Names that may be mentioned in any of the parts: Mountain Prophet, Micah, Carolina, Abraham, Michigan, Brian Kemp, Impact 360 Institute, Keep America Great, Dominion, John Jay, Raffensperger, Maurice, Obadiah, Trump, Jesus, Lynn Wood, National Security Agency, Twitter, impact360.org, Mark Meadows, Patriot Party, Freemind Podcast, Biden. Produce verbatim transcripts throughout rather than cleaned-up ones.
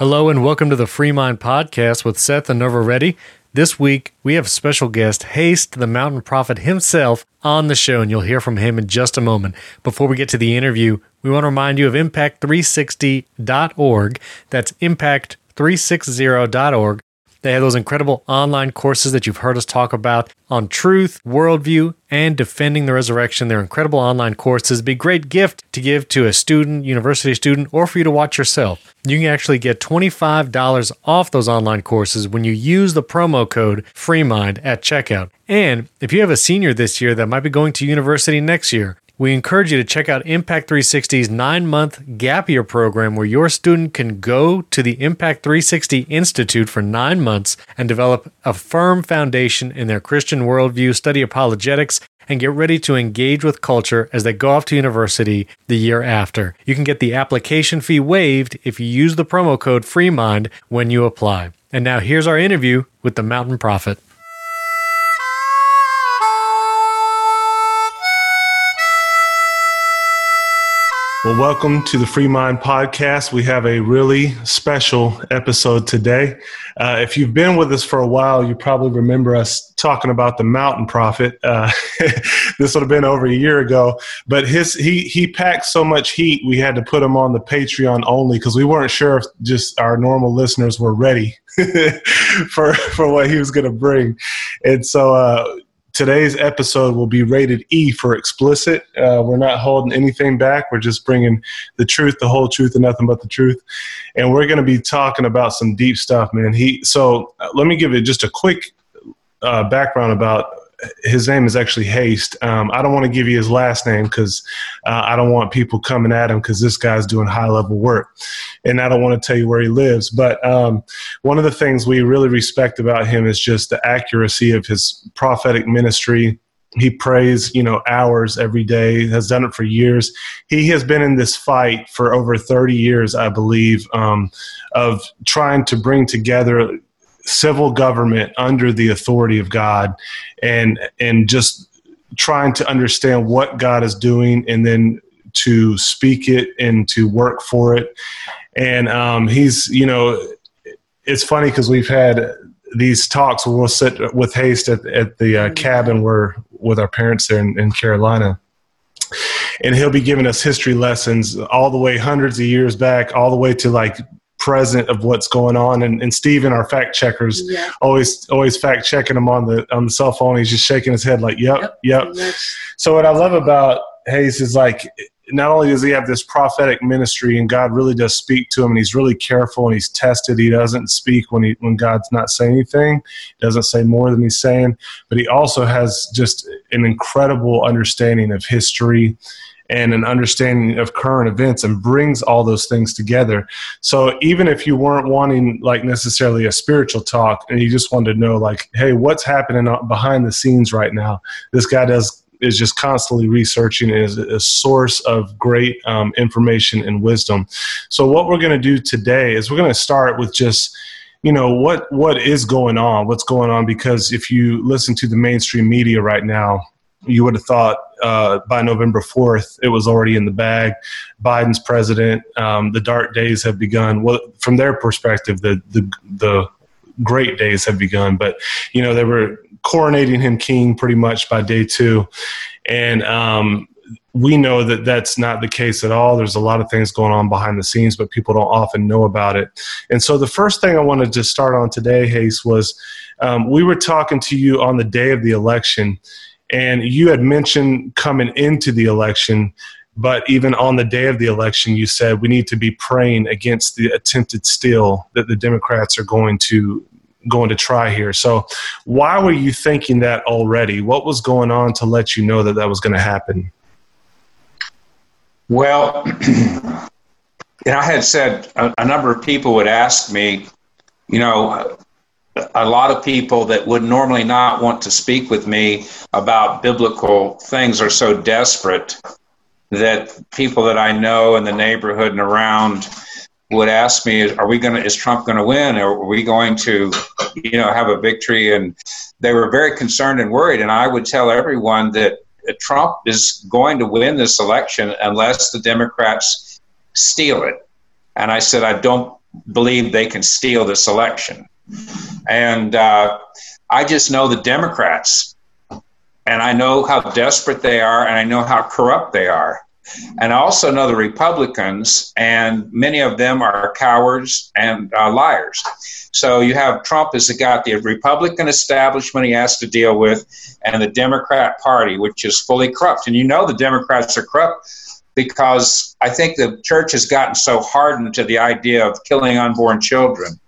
Hello and welcome to the Freemind Podcast with Seth and Nirva Reddy. This week, we have special guest Haste, the mountain prophet himself, on the show, and you'll hear from him in just a moment. Before we get to the interview, we want to remind you of impact three sixty dot org. That's impact three sixty dot org. They have those incredible online courses that you've heard us talk about on truth, worldview, and defending the resurrection. They're incredible online courses. Be a great gift to give to a student, university student, or for you to watch yourself. You can actually get twenty-five dollars off those online courses when you use the promo code FREEMIND at checkout. And if you have a senior this year that might be going to university next year, we encourage you to check out Impact three sixty's nine-month gap year program where your student can go to the Impact three sixty Institute for nine months and develop a firm foundation in their Christian worldview, study apologetics, and get ready to engage with culture as they go off to university the year after. You can get the application fee waived if you use the promo code FREEMIND when you apply. And now here's our interview with the Mountain Prophet. Well, welcome to the Freemind Podcast. We have a really special episode today. Uh, if you've been with us for a while, you probably remember us talking about the mountain prophet. Uh, this would have been over a year ago, but his he he packed so much heat, we had to put him on the Patreon only because we weren't sure if just our normal listeners were ready for for what he was going to bring. And so uh today's episode will be rated E for explicit. Uh, we're not holding anything back. We're just bringing the truth, the whole truth, and nothing but the truth. And we're going to be talking about some deep stuff, man. He so uh, let me give it just a quick uh, background about his name is actually Haste. Um, I don't want to give you his last name because uh, I don't want people coming at him because this guy's doing high-level work. And I don't want to tell you where he lives. But um, one of the things we really respect about him is just the accuracy of his prophetic ministry. He prays, you know, hours every day, has done it for years. He has been in this fight for over thirty years, I believe, um, of trying to bring together civil government under the authority of God and and just trying to understand what God is doing and then to speak it and to work for it. And um, he's, you know, it's funny because we've had these talks where we'll sit with Haste at, at the uh, cabin where with our parents there in, in Carolina. And he'll be giving us history lessons all the way hundreds of years back, all the way to like present of what's going on. And, and Steven, our fact checkers, yeah. always always fact checking him on the on the cell phone. He's just shaking his head like, yep, yep. yep. So what I love about Hayes is like, not only does he have this prophetic ministry and God really does speak to him and he's really careful and he's tested. He doesn't speak when he when God's not saying anything, doesn't say more than he's saying, but he also has just an incredible understanding of history and an understanding of current events and brings all those things together. So even if you weren't wanting like necessarily a spiritual talk and you just wanted to know like, hey, what's happening behind the scenes right now? This guy does is just constantly researching and is a source of great um, information and wisdom. So what we're going to do today is we're going to start with just, you know, what what is going on, what's going on, because if you listen to the mainstream media right now, you would have thought uh, by November fourth, it was already in the bag. Biden's president. Um, the dark days have begun. Well, from their perspective, the, the the great days have begun. But, you know, they were coronating him king pretty much by day two. And um, we know that that's not the case at all. There's a lot of things going on behind the scenes, but people don't often know about it. And so the first thing I wanted to start on today, Hayes, was um, we were talking to you on the day of the election. And you had mentioned coming into the election, but even on the day of the election, you said we need to be praying against the attempted steal that the Democrats are going to going to try here. So why were you thinking that already? What was going on to let you know that that was going to happen? Well, and I had said a, a number of people would ask me, you know, a lot of people that would normally not want to speak with me about biblical things are so desperate that people that I know in the neighborhood and around would ask me, are we going to, is Trump going to win? Or are we going to, you know, have a victory? And they were very concerned and worried. And I would tell everyone that Trump is going to win this election unless the Democrats steal it. And I said, I don't believe they can steal this election. And uh, I just know the Democrats, and I know how desperate they are, and I know how corrupt they are. And I also know the Republicans, and many of them are cowards and uh, liars. So you have Trump as the guy the Republican establishment he has to deal with, and the Democrat Party, which is fully corrupt. And you know the Democrats are corrupt because I think the church has gotten so hardened to the idea of killing unborn children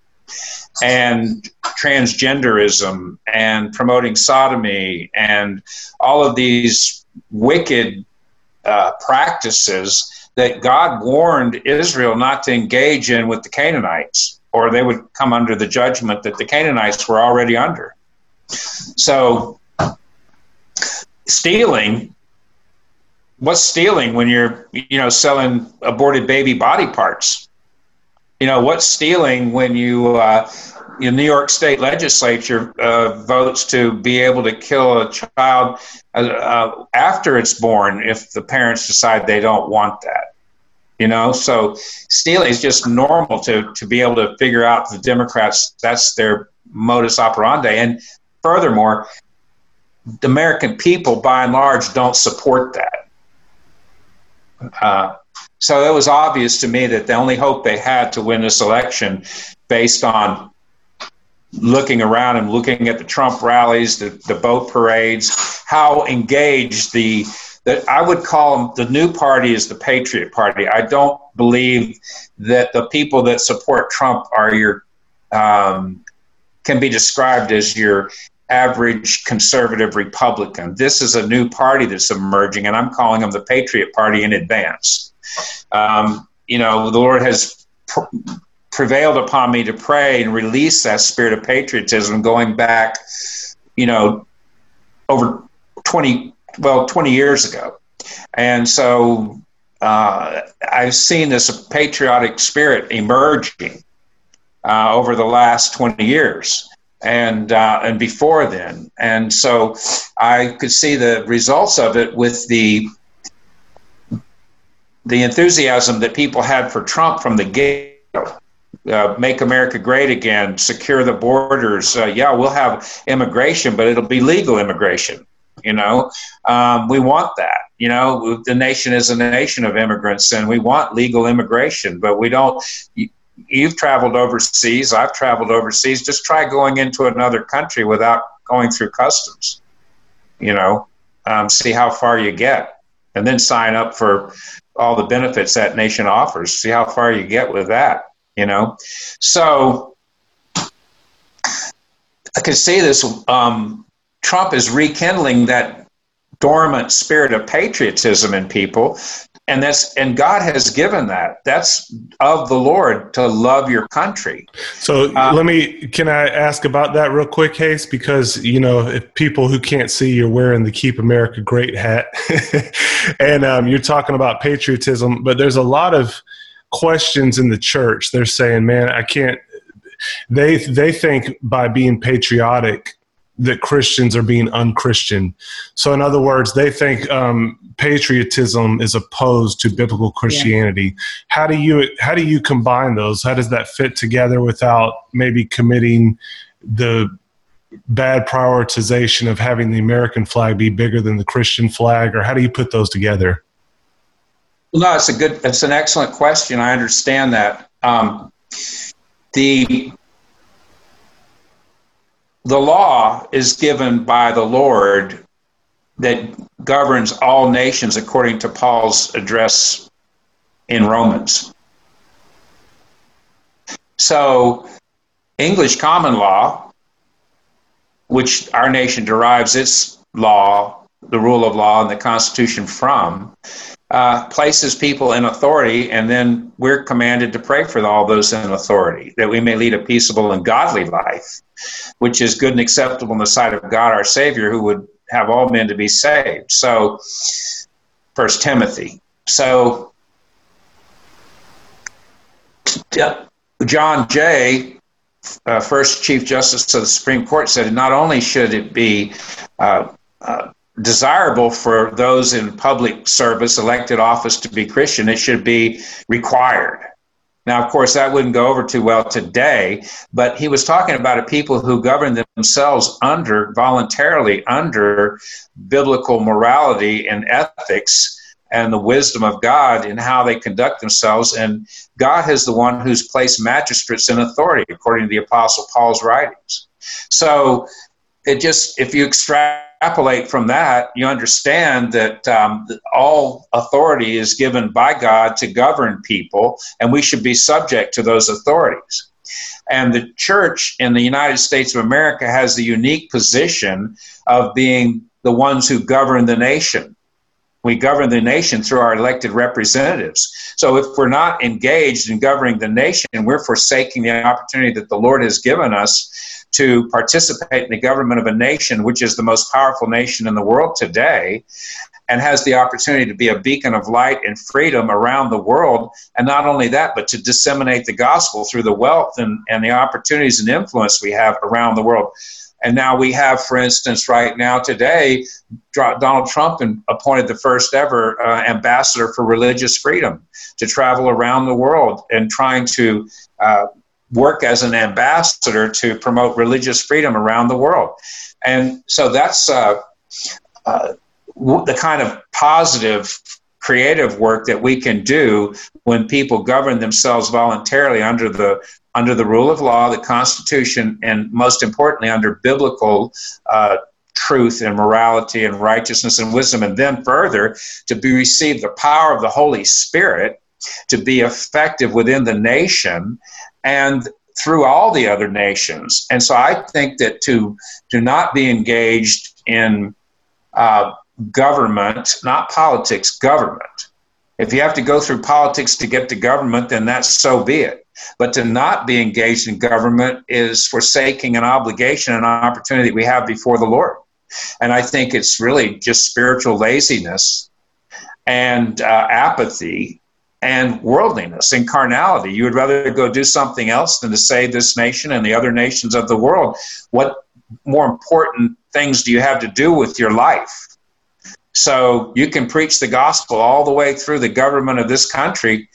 and transgenderism and promoting sodomy and all of these wicked Uh, practices that God warned Israel not to engage in with the Canaanites, or they would come under the judgment that the Canaanites were already under. So stealing, what's stealing when you're, you know, selling aborted baby body parts? You know, what's stealing when you, uh, the New York State legislature uh, votes to be able to kill a child uh, uh, after it's born if the parents decide they don't want that, you know? So stealing is just normal to, to be able to figure out the Democrats, that's their modus operandi. And furthermore, the American people, by and large, don't support that. Uh, so it was obvious to me that the only hope they had to win this election based on looking around and looking at the Trump rallies, the, the boat parades, how engaged the, that I would call the new party is the Patriot Party. I don't believe that the people that support Trump are your, um, can be described as your average conservative Republican. This is a new party that's emerging, and I'm calling them the Patriot Party in advance. Um, you know, the Lord has pr- prevailed upon me to pray and release that spirit of patriotism going back, you know, over twenty, well, twenty years ago. And so uh, I've seen this patriotic spirit emerging uh, over the last twenty years and, uh, and before then. And so I could see the results of it with the, the enthusiasm that people had for Trump from the get-go. Uh, make America great again, secure the borders. Uh, yeah, we'll have immigration, but it'll be legal immigration. You know, um, we want that. You know, the nation is a nation of immigrants, and we want legal immigration, but we don't. You, you've traveled overseas. I've traveled overseas. Just try going into another country without going through customs. You know, um, see how far you get, and then sign up for all the benefits that nation offers. See how far you get with that. You know, so I could see this. Um, Trump is rekindling that dormant spirit of patriotism in people, and that's and God has given that. That's of the Lord to love your country. So uh, let me can I ask about that real quick, Haste? Because you know, if people who can't see you're wearing the Keep America Great hat, and um, you're talking about patriotism, but there's a lot of questions in the church. They're saying, man, I can't, they they think by being patriotic that Christians are being unchristian. So in other words, they think um, patriotism is opposed to biblical Christianity. Yeah. How do you how do you combine those? How does that fit together without maybe committing the bad prioritization of having the American flag be bigger than the Christian flag? Or how do you put those together? Well, no, it's a good, it's an excellent question. I understand that. Um, the the law is given by the Lord that governs all nations according to Paul's address in Romans. So English common law, which our nation derives its law, the rule of law and the Constitution from, Uh, places people in authority, and then we're commanded to pray for all those in authority, that we may lead a peaceable and godly life, which is good and acceptable in the sight of God, our Savior, who would have all men to be saved. So, First Timothy. So, John Jay, uh, first Chief Justice of the Supreme Court, said not only should it be uh, uh, desirable for those in public service, elected office, to be Christian, it should be required. Now, of course, that wouldn't go over too well today, but he was talking about a people who governed themselves under, voluntarily under biblical morality and ethics and the wisdom of God in how they conduct themselves. And God is the one who's placed magistrates in authority, according to the Apostle Paul's writings. So it just, if you extrapolate from that, you understand that um, all authority is given by God to govern people, and we should be subject to those authorities. And the church in the United States of America has the unique position of being the ones who govern the nation. We govern the nation through our elected representatives. So if we're not engaged in governing the nation, we're forsaking the opportunity that the Lord has given us to participate in the government of a nation, which is the most powerful nation in the world today, and has the opportunity to be a beacon of light and freedom around the world. And not only that, but to disseminate the gospel through the wealth and, and the opportunities and influence we have around the world. And now we have, for instance, right now today, Donald Trump appointed the first ever uh, ambassador for religious freedom to travel around the world and trying to uh, work as an ambassador to promote religious freedom around the world. And so that's uh, uh, the kind of positive, creative work that we can do when people govern themselves voluntarily under the under the rule of law, the Constitution, and most importantly, under biblical uh, truth and morality and righteousness and wisdom, and then further, to be receive the power of the Holy Spirit to be effective within the nation and through all the other nations. And so I think that to, to not be engaged in uh, government, not politics, government. If you have to go through politics to get to government, then that's so be it. But to not be engaged in government is forsaking an obligation and opportunity we have before the Lord. And I think it's really just spiritual laziness and uh, apathy and worldliness and carnality. You would rather go do something else than to save this nation and the other nations of the world. What more important things do you have to do with your life? So you can preach the gospel all the way through the government of this country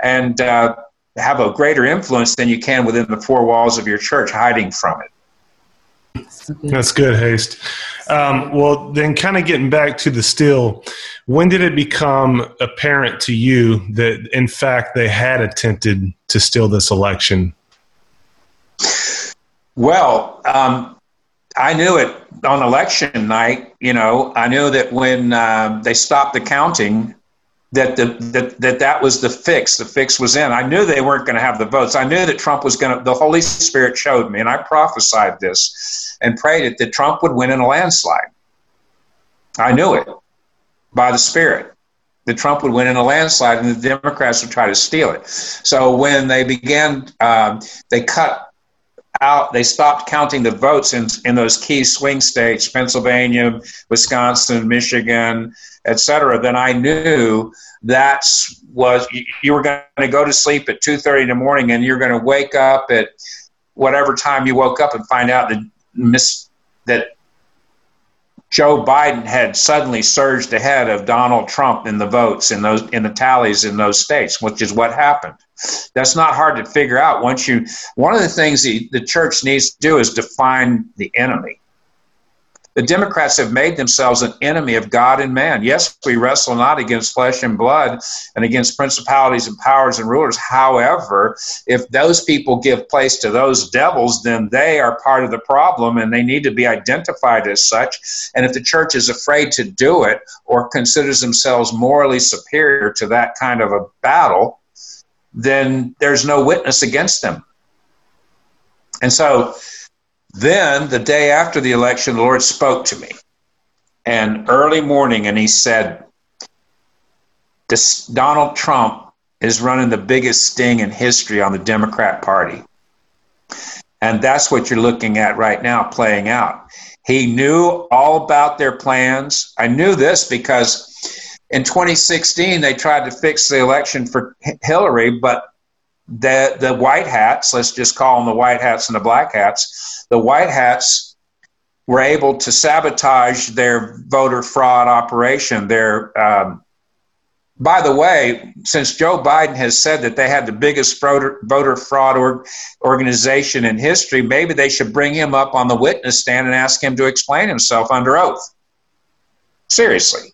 and uh, have a greater influence than you can within the four walls of your church hiding from it. That's good, Haste. Um, well, then kind of getting back to the still, when did it become apparent to you that, in fact, they had attempted to steal this election? Well, um, I knew it on election night. You know, I knew that when uh, they stopped the counting, that the that, that that was the fix. The fix was in. I knew they weren't going to have the votes. I knew that Trump was going to. The Holy Spirit showed me, and I prophesied this and prayed it that Trump would win in a landslide. I knew it by the Spirit that Trump would win in a landslide, and the Democrats would try to steal it. So when they began, um, they cut. Out, they stopped counting the votes in, in those key swing states, Pennsylvania, Wisconsin, Michigan, et cetera, then I knew that was, you were going to go to sleep at two thirty in the morning and you're going to wake up at whatever time you woke up and find out that, miss, that Joe Biden had suddenly surged ahead of Donald Trump in the votes in those in the tallies in those states, which is what happened. That's not hard to figure out once you. One of the things the, the church needs to do is define the enemy. The Democrats have made themselves an enemy of God and man. Yes, we wrestle not against flesh and blood and against principalities and powers and rulers. However, if those people give place to those devils, then they are part of the problem and they need to be identified as such. And if the church is afraid to do it or considers themselves morally superior to that kind of a battle, then there's no witness against them. And so then, the day after the election, the Lord spoke to me, and early morning, and he said, this Donald Trump is running the biggest sting in history on the Democrat Party. And that's what you're looking at right now playing out. He knew all about their plans. I knew this because in twenty sixteen, they tried to fix the election for Hillary, but The the white hats, let's just call them the white hats and the black hats, the white hats were able to sabotage their voter fraud operation, their um, By the way, since Joe Biden has said that they had the biggest voter fraud or organization in history, maybe they should bring him up on the witness stand and ask him to explain himself under oath. Seriously.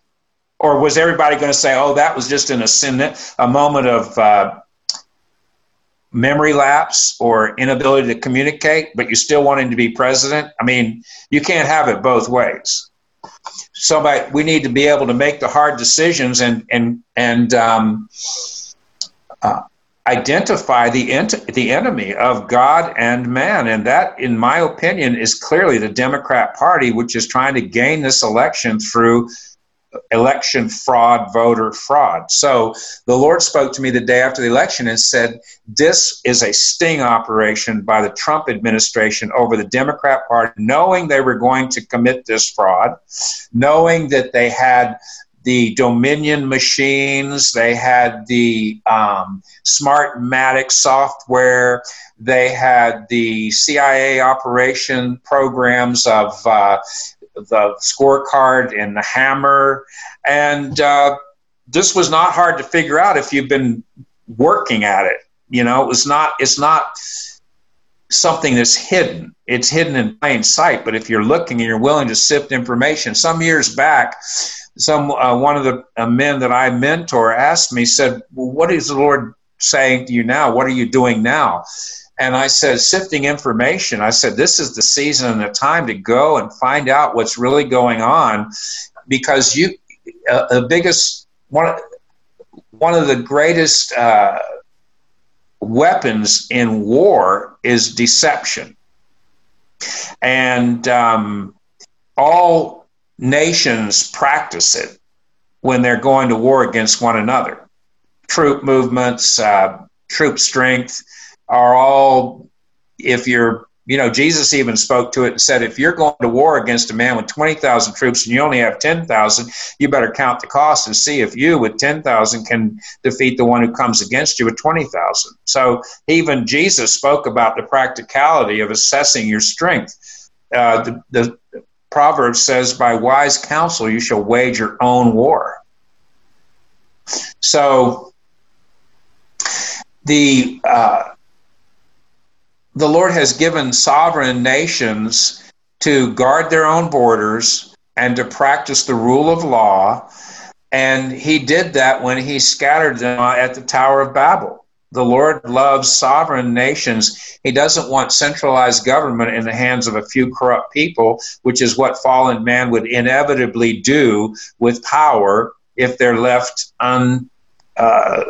Or was everybody going to say, oh, that was just in a, a moment of uh, memory lapse or inability to communicate, but you still want him to be president? I mean, you can't have it both ways. Somebody, we need to be able to make the hard decisions and and and um, uh, identify the ent- the enemy of God and man, and that, in my opinion, is clearly the Democrat Party, which is trying to gain this election through election fraud, voter fraud. So the Lord spoke to me the day after the election and said, this is a sting operation by the Trump administration over the Democrat Party, knowing they were going to commit this fraud, knowing that they had the Dominion machines, they had the um, Smartmatic software, they had the C I A operation programs of uh, the scorecard and the hammer. And uh, this was not hard to figure out if you've been working at it. You know, it was not, it's not something that's hidden. It's hidden in plain sight. But if you're looking and you're willing to sift information, some years back, some uh, one of the uh, men that I mentor asked me, said, well, what is the Lord saying to you now? What are you doing now? And I said, sifting information. I said, this is the season and the time to go and find out what's really going on, because you, uh, the biggest one, one of the greatest uh, weapons in war is deception, and um, all nations practice it when they're going to war against one another. Troop movements, uh, troop strength. Are all, if you're, you know, Jesus even spoke to it and said, if you're going to war against a man with twenty thousand troops and you only have ten thousand, you better count the cost and see if you with ten thousand can defeat the one who comes against you with twenty thousand. So even Jesus spoke about the practicality of assessing your strength. Uh, the, the proverb says, by wise counsel, you shall wage your own war. So the, uh, The Lord has given sovereign nations to guard their own borders and to practice the rule of law. And he did that when he scattered them at the Tower of Babel. The Lord loves sovereign nations. He doesn't want centralized government in the hands of a few corrupt people, which is what fallen man would inevitably do with power if they're left un, uh,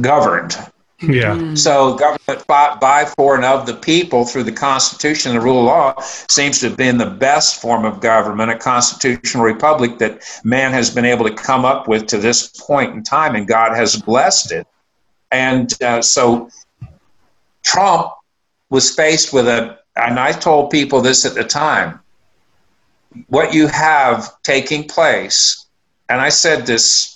governed. Yeah. So government by, by, for, and of the people through the Constitution and the rule of law seems to have been the best form of government, a constitutional republic that man has been able to come up with to this point in time, and God has blessed it. And uh, so Trump was faced with a, and I told people this at the time, what you have taking place, and I said this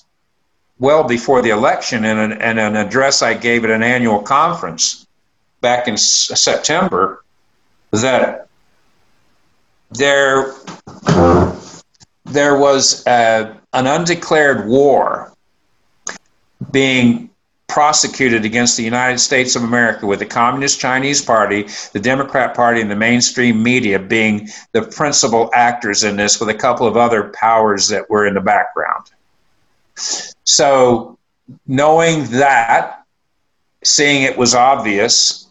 well before the election in an, in an address I gave at an annual conference back in S- September, that there, there was a, an undeclared war being prosecuted against the United States of America, with the Communist Chinese Party, the Democrat Party, and the mainstream media being the principal actors in this, with a couple of other powers that were in the background. So knowing that, seeing it was obvious,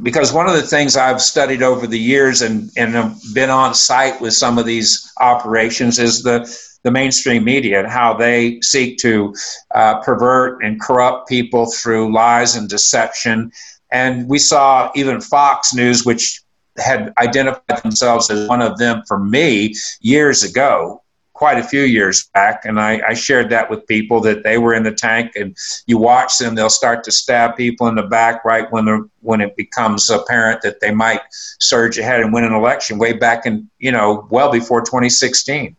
because one of the things I've studied over the years and, and have been on site with some of these operations is the, the mainstream media and how they seek to uh, pervert and corrupt people through lies and deception. And we saw even Fox News, which had identified themselves as one of them for me years ago, quite a few years back, and I, I shared that with people, that they were in the tank, and you watch them, they'll start to stab people in the back right when the when it becomes apparent that they might surge ahead and win an election, way back in, you know, well before twenty sixteen.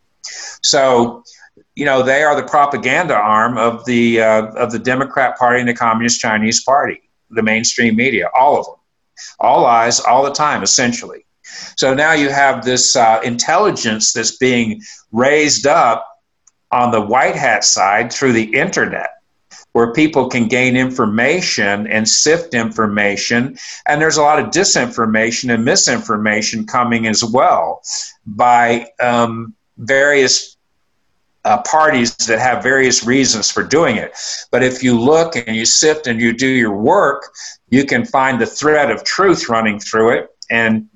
So, you know, they are the propaganda arm of the uh, of the Democrat Party and the Communist Chinese Party, the mainstream media, all of them, all eyes, all the time, essentially. So now you have this uh, intelligence that's being raised up on the white hat side through the internet, where people can gain information and sift information. And there's a lot of disinformation and misinformation coming as well by um, various uh, parties that have various reasons for doing it. But if you look and you sift and you do your work, you can find the thread of truth running through it. And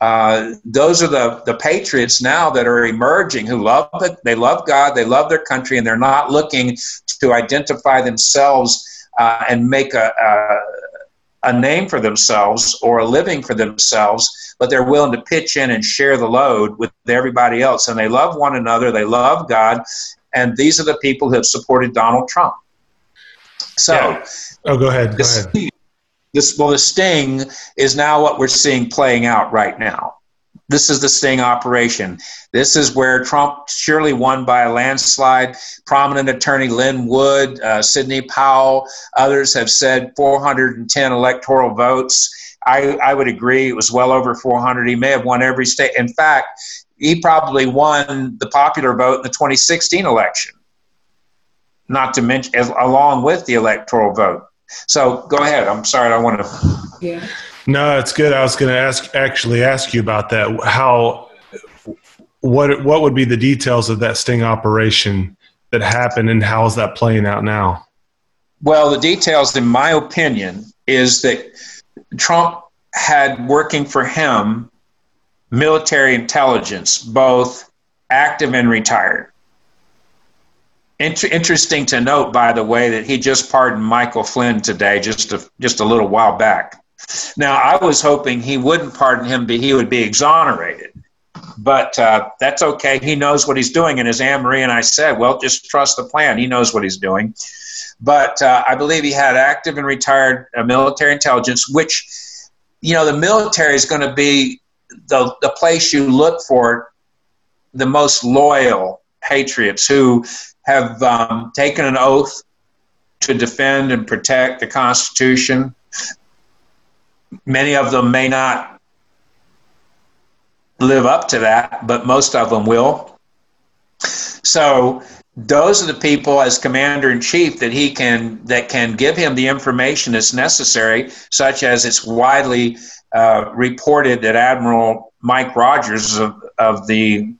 Uh, those are the, the patriots now that are emerging who love it. They love God, they love their country, and they're not looking to identify themselves uh, and make a, a, a name for themselves or a living for themselves, but they're willing to pitch in and share the load with everybody else. And they love one another, they love God, and these are the people who have supported Donald Trump. So, yeah. Oh, go ahead. Go this, ahead. This, well, the sting is now what we're seeing playing out right now. This is the sting operation. This is where Trump surely won by a landslide. Prominent attorney Lynn Wood, uh, Sidney Powell, others have said four hundred ten electoral votes. I, I would agree it was well over four hundred. He may have won every state. In fact, he probably won the popular vote in the twenty sixteen election, not to mention as, along with the electoral vote. So go ahead. I'm sorry. I want to. Yeah. No, it's good. I was going to ask, actually ask you about that. How, what, what would be the details of that sting operation that happened, and how is that playing out now? Well, the details, in my opinion, is that Trump had working for him military intelligence, both active and retired. Inter- interesting to note, by the way, that he just pardoned Michael Flynn today, just a, just a little while back. Now, I was hoping he wouldn't pardon him, but he would be exonerated. But uh, that's okay. He knows what he's doing. And as Anne-Marie and I said, well, just trust the plan. He knows what he's doing. But uh, I believe he had active and retired uh, military intelligence, which, you know, the military is going to be the the place you look for the most loyal patriots who have um, taken an oath to defend and protect the Constitution. Many of them may not live up to that, but most of them will. So those are the people as commander-in-chief that he can that can give him the information that's necessary, such as it's widely uh, reported that Admiral Mike Rogers of, of the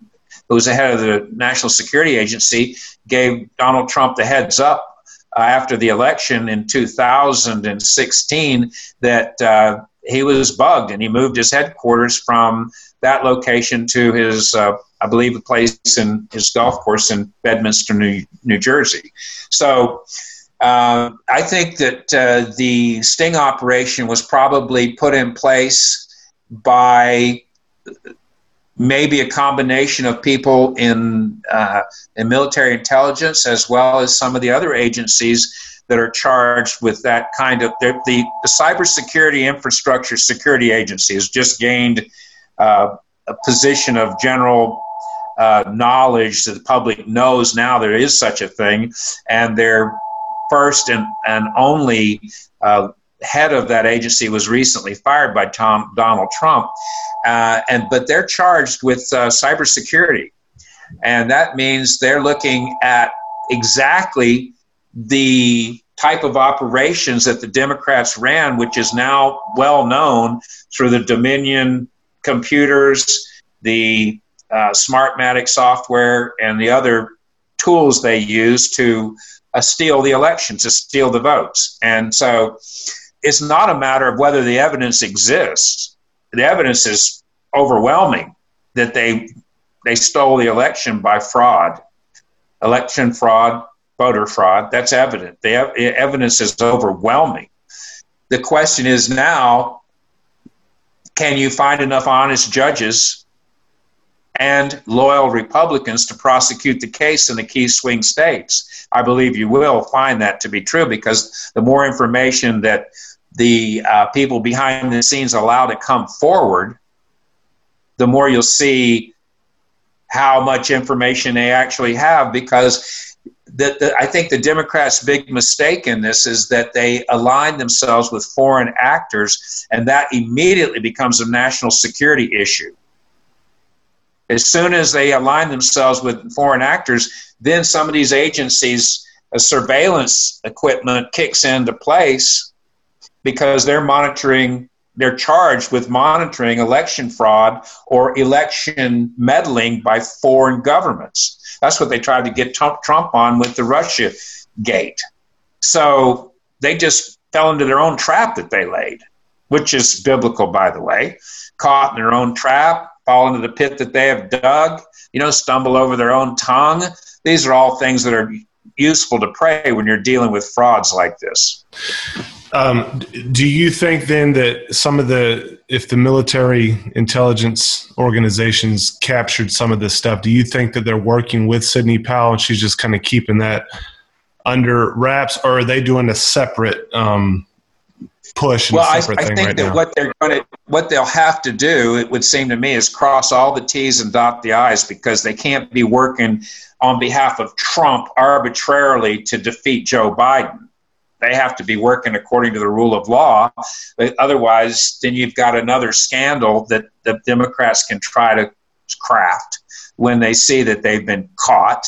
who was the head of the National Security Agency, gave Donald Trump the heads up uh, after the election in two thousand sixteen that uh, he was bugged, and he moved his headquarters from that location to his, uh, I believe, a place in his golf course in Bedminster, New, New Jersey. So uh, I think that uh, the sting operation was probably put in place by maybe a combination of people in uh, in military intelligence, as well as some of the other agencies that are charged with that kind of the the, the Cybersecurity Infrastructure Security Agency has just gained uh, a position of general uh, knowledge that the public knows now there is such a thing, and their first and and only Uh, head of that agency was recently fired by Tom, Donald Trump, uh, and but they're charged with uh, cybersecurity, and that means they're looking at exactly the type of operations that the Democrats ran, which is now well known through the Dominion computers, the uh, Smartmatic software, and the other tools they use to uh, steal the elections, to steal the votes. And so it's not a matter of whether the evidence exists. The evidence is overwhelming that they they stole the election by fraud, election fraud, voter fraud. That's evident. The ev- evidence is overwhelming. The question is now, can you find enough honest judges and loyal Republicans to prosecute the case in the key swing states? I believe you will find that to be true, because the more information that the uh, people behind the scenes allow to come forward, the more you'll see how much information they actually have, because that the, I think the Democrats' big mistake in this is that they align themselves with foreign actors, and that immediately becomes a national security issue. As soon as they align themselves with foreign actors, then some of these agencies' surveillance equipment kicks into place because they're monitoring, they're charged with monitoring election fraud or election meddling by foreign governments. That's what they tried to get Trump on with the Russia gate. So they just fell into their own trap that they laid, which is biblical, by the way. Caught in their own trap, fall into the pit that they have dug, you know, stumble over their own tongue. These are all things that are useful to pray when you're dealing with frauds like this. Um, do you think then that some of the, if the military intelligence organizations captured some of this stuff, do you think that they're working with Sidney Powell and she's just kind of keeping that under wraps, or are they doing a separate um push? Well, I, I think right that now. what they're going to, what they'll have to do, it would seem to me, is cross all the T's and dot the I's, because they can't be working on behalf of Trump arbitrarily to defeat Joe Biden. They have to be working according to the rule of law. But otherwise, then you've got another scandal that the Democrats can try to craft when they see that they've been caught.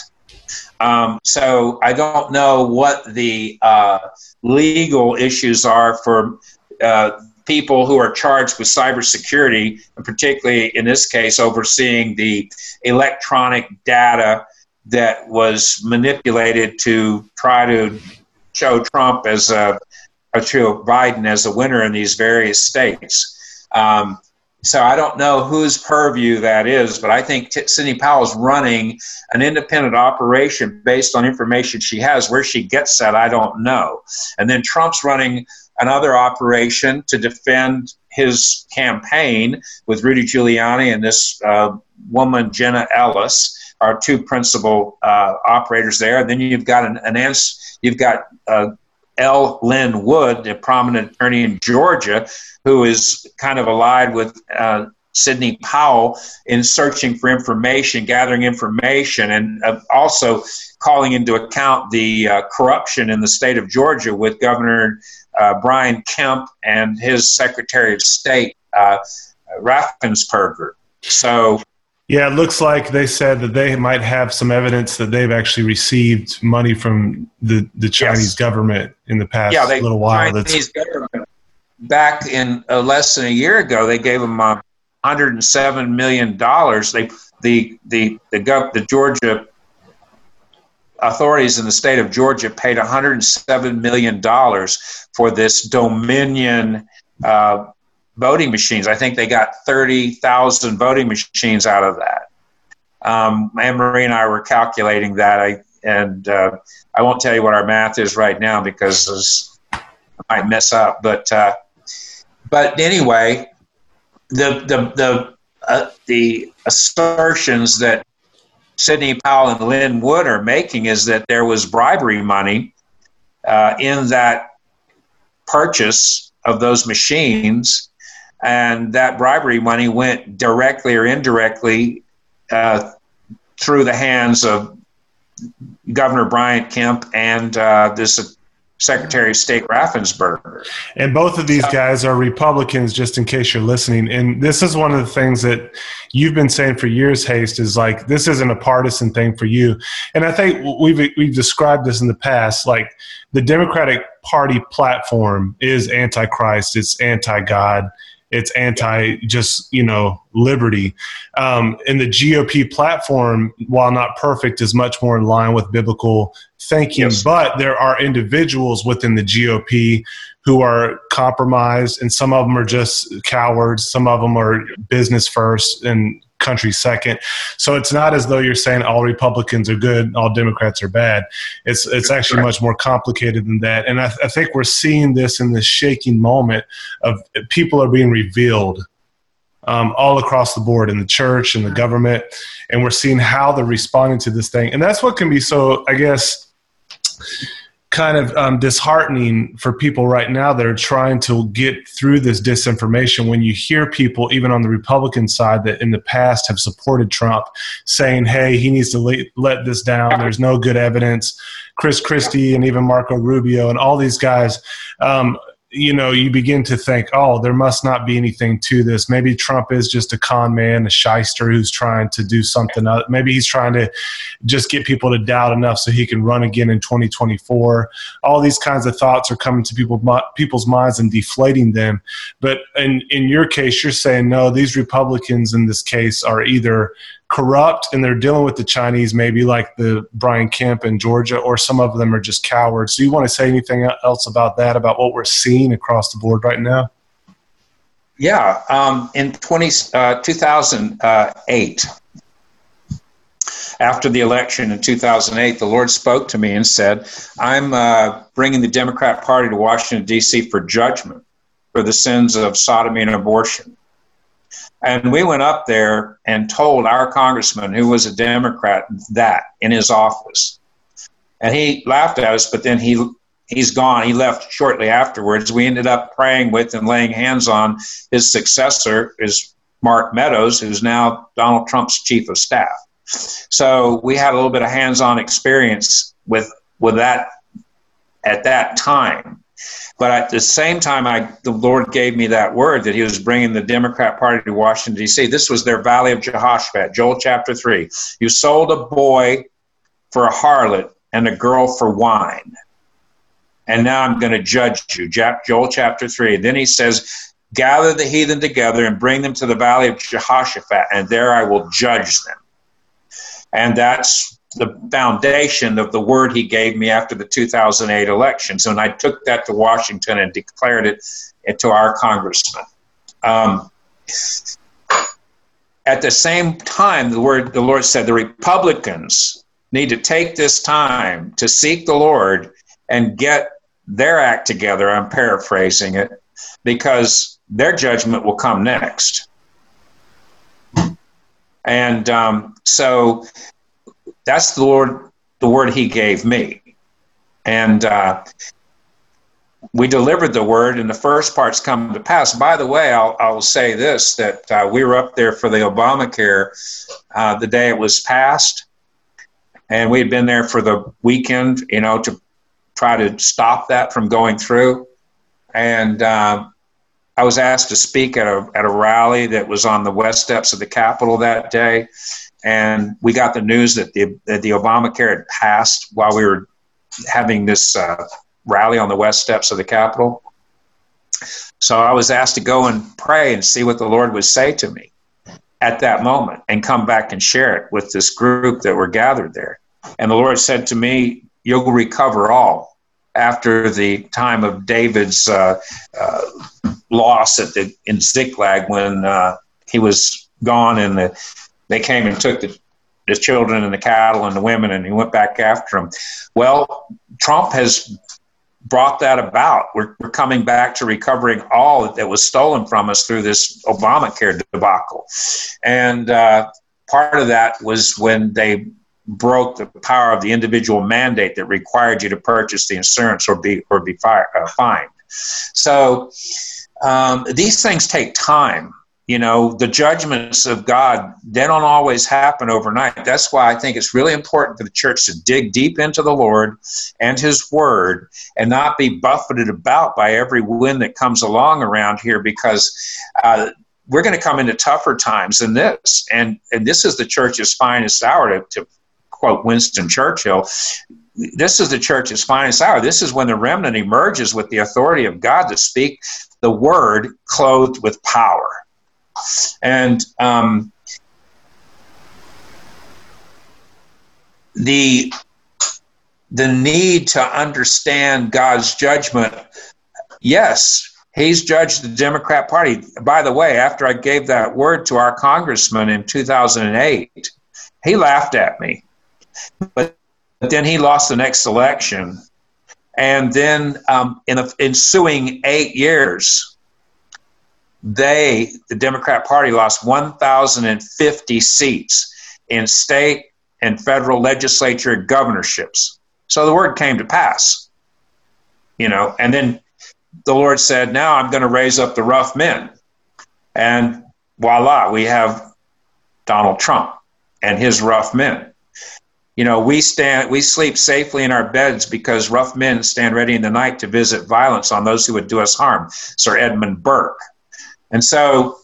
Um, so I don't know what the uh, legal issues are for uh, people who are charged with cybersecurity, and particularly in this case, overseeing the electronic data that was manipulated to try to show Trump as a, or show Biden as a winner in these various states. Um, So I don't know whose purview that is, but I think T- Sidney Powell's running an independent operation based on information she has. Where she gets that, I don't know. And then Trump's running another operation to defend his campaign with Rudy Giuliani and this uh, woman, Jenna Ellis, are two principal uh, operators there. And then you've got an, an ans- you've got uh, L. Lynn Wood, a prominent attorney in Georgia, who is kind of allied with uh, Sidney Powell in searching for information, gathering information, and uh, also calling into account the uh, corruption in the state of Georgia with Governor uh, Brian Kemp and his Secretary of State, uh, Raffensperger. So, yeah, it looks like they said that they might have some evidence that they've actually received money from the, the Chinese yes. government in the past yeah, they, little while. The Chinese That's- government, back in uh, less than a year ago, they gave them uh, one hundred seven million dollars. They, the the the, gov- the Georgia authorities in the state of Georgia paid one hundred seven million dollars for this Dominion uh voting machines. I think they got thirty thousand voting machines out of that. Um, Anne-Marie and I were calculating that, I, and uh, I won't tell you what our math is right now because I might mess up. But uh, but anyway, the the the uh, the assertions that Sidney Powell and Lynn Wood are making is that there was bribery money uh, in that purchase of those machines. And that bribery money went directly or indirectly uh, through the hands of Governor Brian Kemp and uh, this Secretary of State Raffensperger. And both of these so, guys are Republicans, just in case you're listening. And this is one of the things that you've been saying for years, Haste, is like, this isn't a partisan thing for you. And I think we've we've described this in the past, like the Democratic Party platform is anti-Christ, it's anti-God, it's anti just, you know, liberty. Um, and the G O P platform, while not perfect, is much more in line with biblical thinking. Yes. But there are individuals within the G O P who are compromised, and some of them are just cowards. Some of them are business first and country second. So it's not as though you're saying all Republicans are good, all Democrats are bad. It's it's actually much more complicated than that. And I, th- I think we're seeing this in this shaking moment of people are being revealed um, all across the board in the church and the government. And we're seeing how they're responding to this thing. And that's what can be so, I guess, kind of um, disheartening for people right now that are trying to get through this disinformation when you hear people, even on the Republican side, that in the past have supported Trump saying, hey, he needs to le- let this down. There's no good evidence. Chris Christie and even Marco Rubio and all these guys, um, you know, you begin to think, oh, there must not be anything to this. Maybe Trump is just a con man, a shyster who's trying to do something. Other. Maybe he's trying to just get people to doubt enough so he can run again in twenty twenty-four. All these kinds of thoughts are coming to people, people's minds and deflating them. But in, in your case, you're saying, no, these Republicans in this case are either corrupt and they're dealing with the Chinese, maybe like the Brian Kemp in Georgia, or some of them are just cowards. Do you want to say anything else about that, about what we're seeing across the board right now? Yeah. Um, in twenty, uh, two thousand eight, after the election in two thousand eight, the Lord spoke to me and said, I'm uh, bringing the Democrat Party to Washington, D C for judgment for the sins of sodomy and abortion. And we went up there and told our congressman, who was a Democrat, that in his office. And he laughed at us, but then he, he's gone. He left shortly afterwards. We ended up praying with and laying hands on his successor, is Mark Meadows, who's now Donald Trump's chief of staff. So we had a little bit of hands-on experience with with that at that time. But at the same time, I, the Lord gave me that word that he was bringing the Democrat Party to Washington, D C. This was their Valley of Jehoshaphat, Joel chapter three. You sold a boy for a harlot and a girl for wine. And now I'm going to judge you, Joel chapter three. Then he says, gather the heathen together and bring them to the Valley of Jehoshaphat, and there I will judge them. And that's the foundation of the word he gave me after the two thousand eight elections. And I took that to Washington and declared it to our congressman. Um, at the same time, the word, the Lord said, the Republicans need to take this time to seek the Lord and get their act together. I'm paraphrasing it, because their judgment will come next. And um, so... That's the Lord, the word he gave me. And uh, we delivered the word, and the first part's come to pass. By the way, I'll, I'll say this, that uh, we were up there for the Obamacare uh, the day it was passed. And we had been there for the weekend, you know, to try to stop that from going through. And uh, I was asked to speak at a, at a rally that was on the west steps of the Capitol that day. And we got the news that the that the Obamacare had passed while we were having this uh, rally on the west steps of the Capitol. So I was asked to go and pray and see what the Lord would say to me at that moment and come back and share it with this group that were gathered there. And the Lord said to me, you'll recover all after the time of David's uh, uh, loss at the in Ziklag when uh, he was gone and the They came and took the, the children and the cattle and the women, and he went back after them. Well, Trump has brought that about. We're, we're coming back to recovering all that was stolen from us through this Obamacare debacle. And uh, part of that was when they broke the power of the individual mandate that required you to purchase the insurance or be or be fire, uh, fined. So um, these things take time. You know, the judgments of God, they don't always happen overnight. That's why I think it's really important for the church to dig deep into the Lord and his word and not be buffeted about by every wind that comes along around here, because uh, we're going to come into tougher times than this. And and this is the church's finest hour, to, to quote Winston Churchill. This is the church's finest hour. This is when the remnant emerges with the authority of God to speak the word clothed with power. And um, the the need to understand God's judgment. Yes, he's judged the Democrat Party. By the way, after I gave that word to our congressman in two thousand eight, he laughed at me. But, but then he lost the next election. And then um, in the ensuing eight years, They, the Democrat Party, lost one thousand fifty seats in state and federal legislature and governorships. So the word came to pass. you know. And then the Lord said, now I'm going to raise up the rough men. And voila, we have Donald Trump and his rough men. You know, we stand, we sleep safely in our beds because rough men stand ready in the night to visit violence on those who would do us harm, Sir Edmund Burke. And so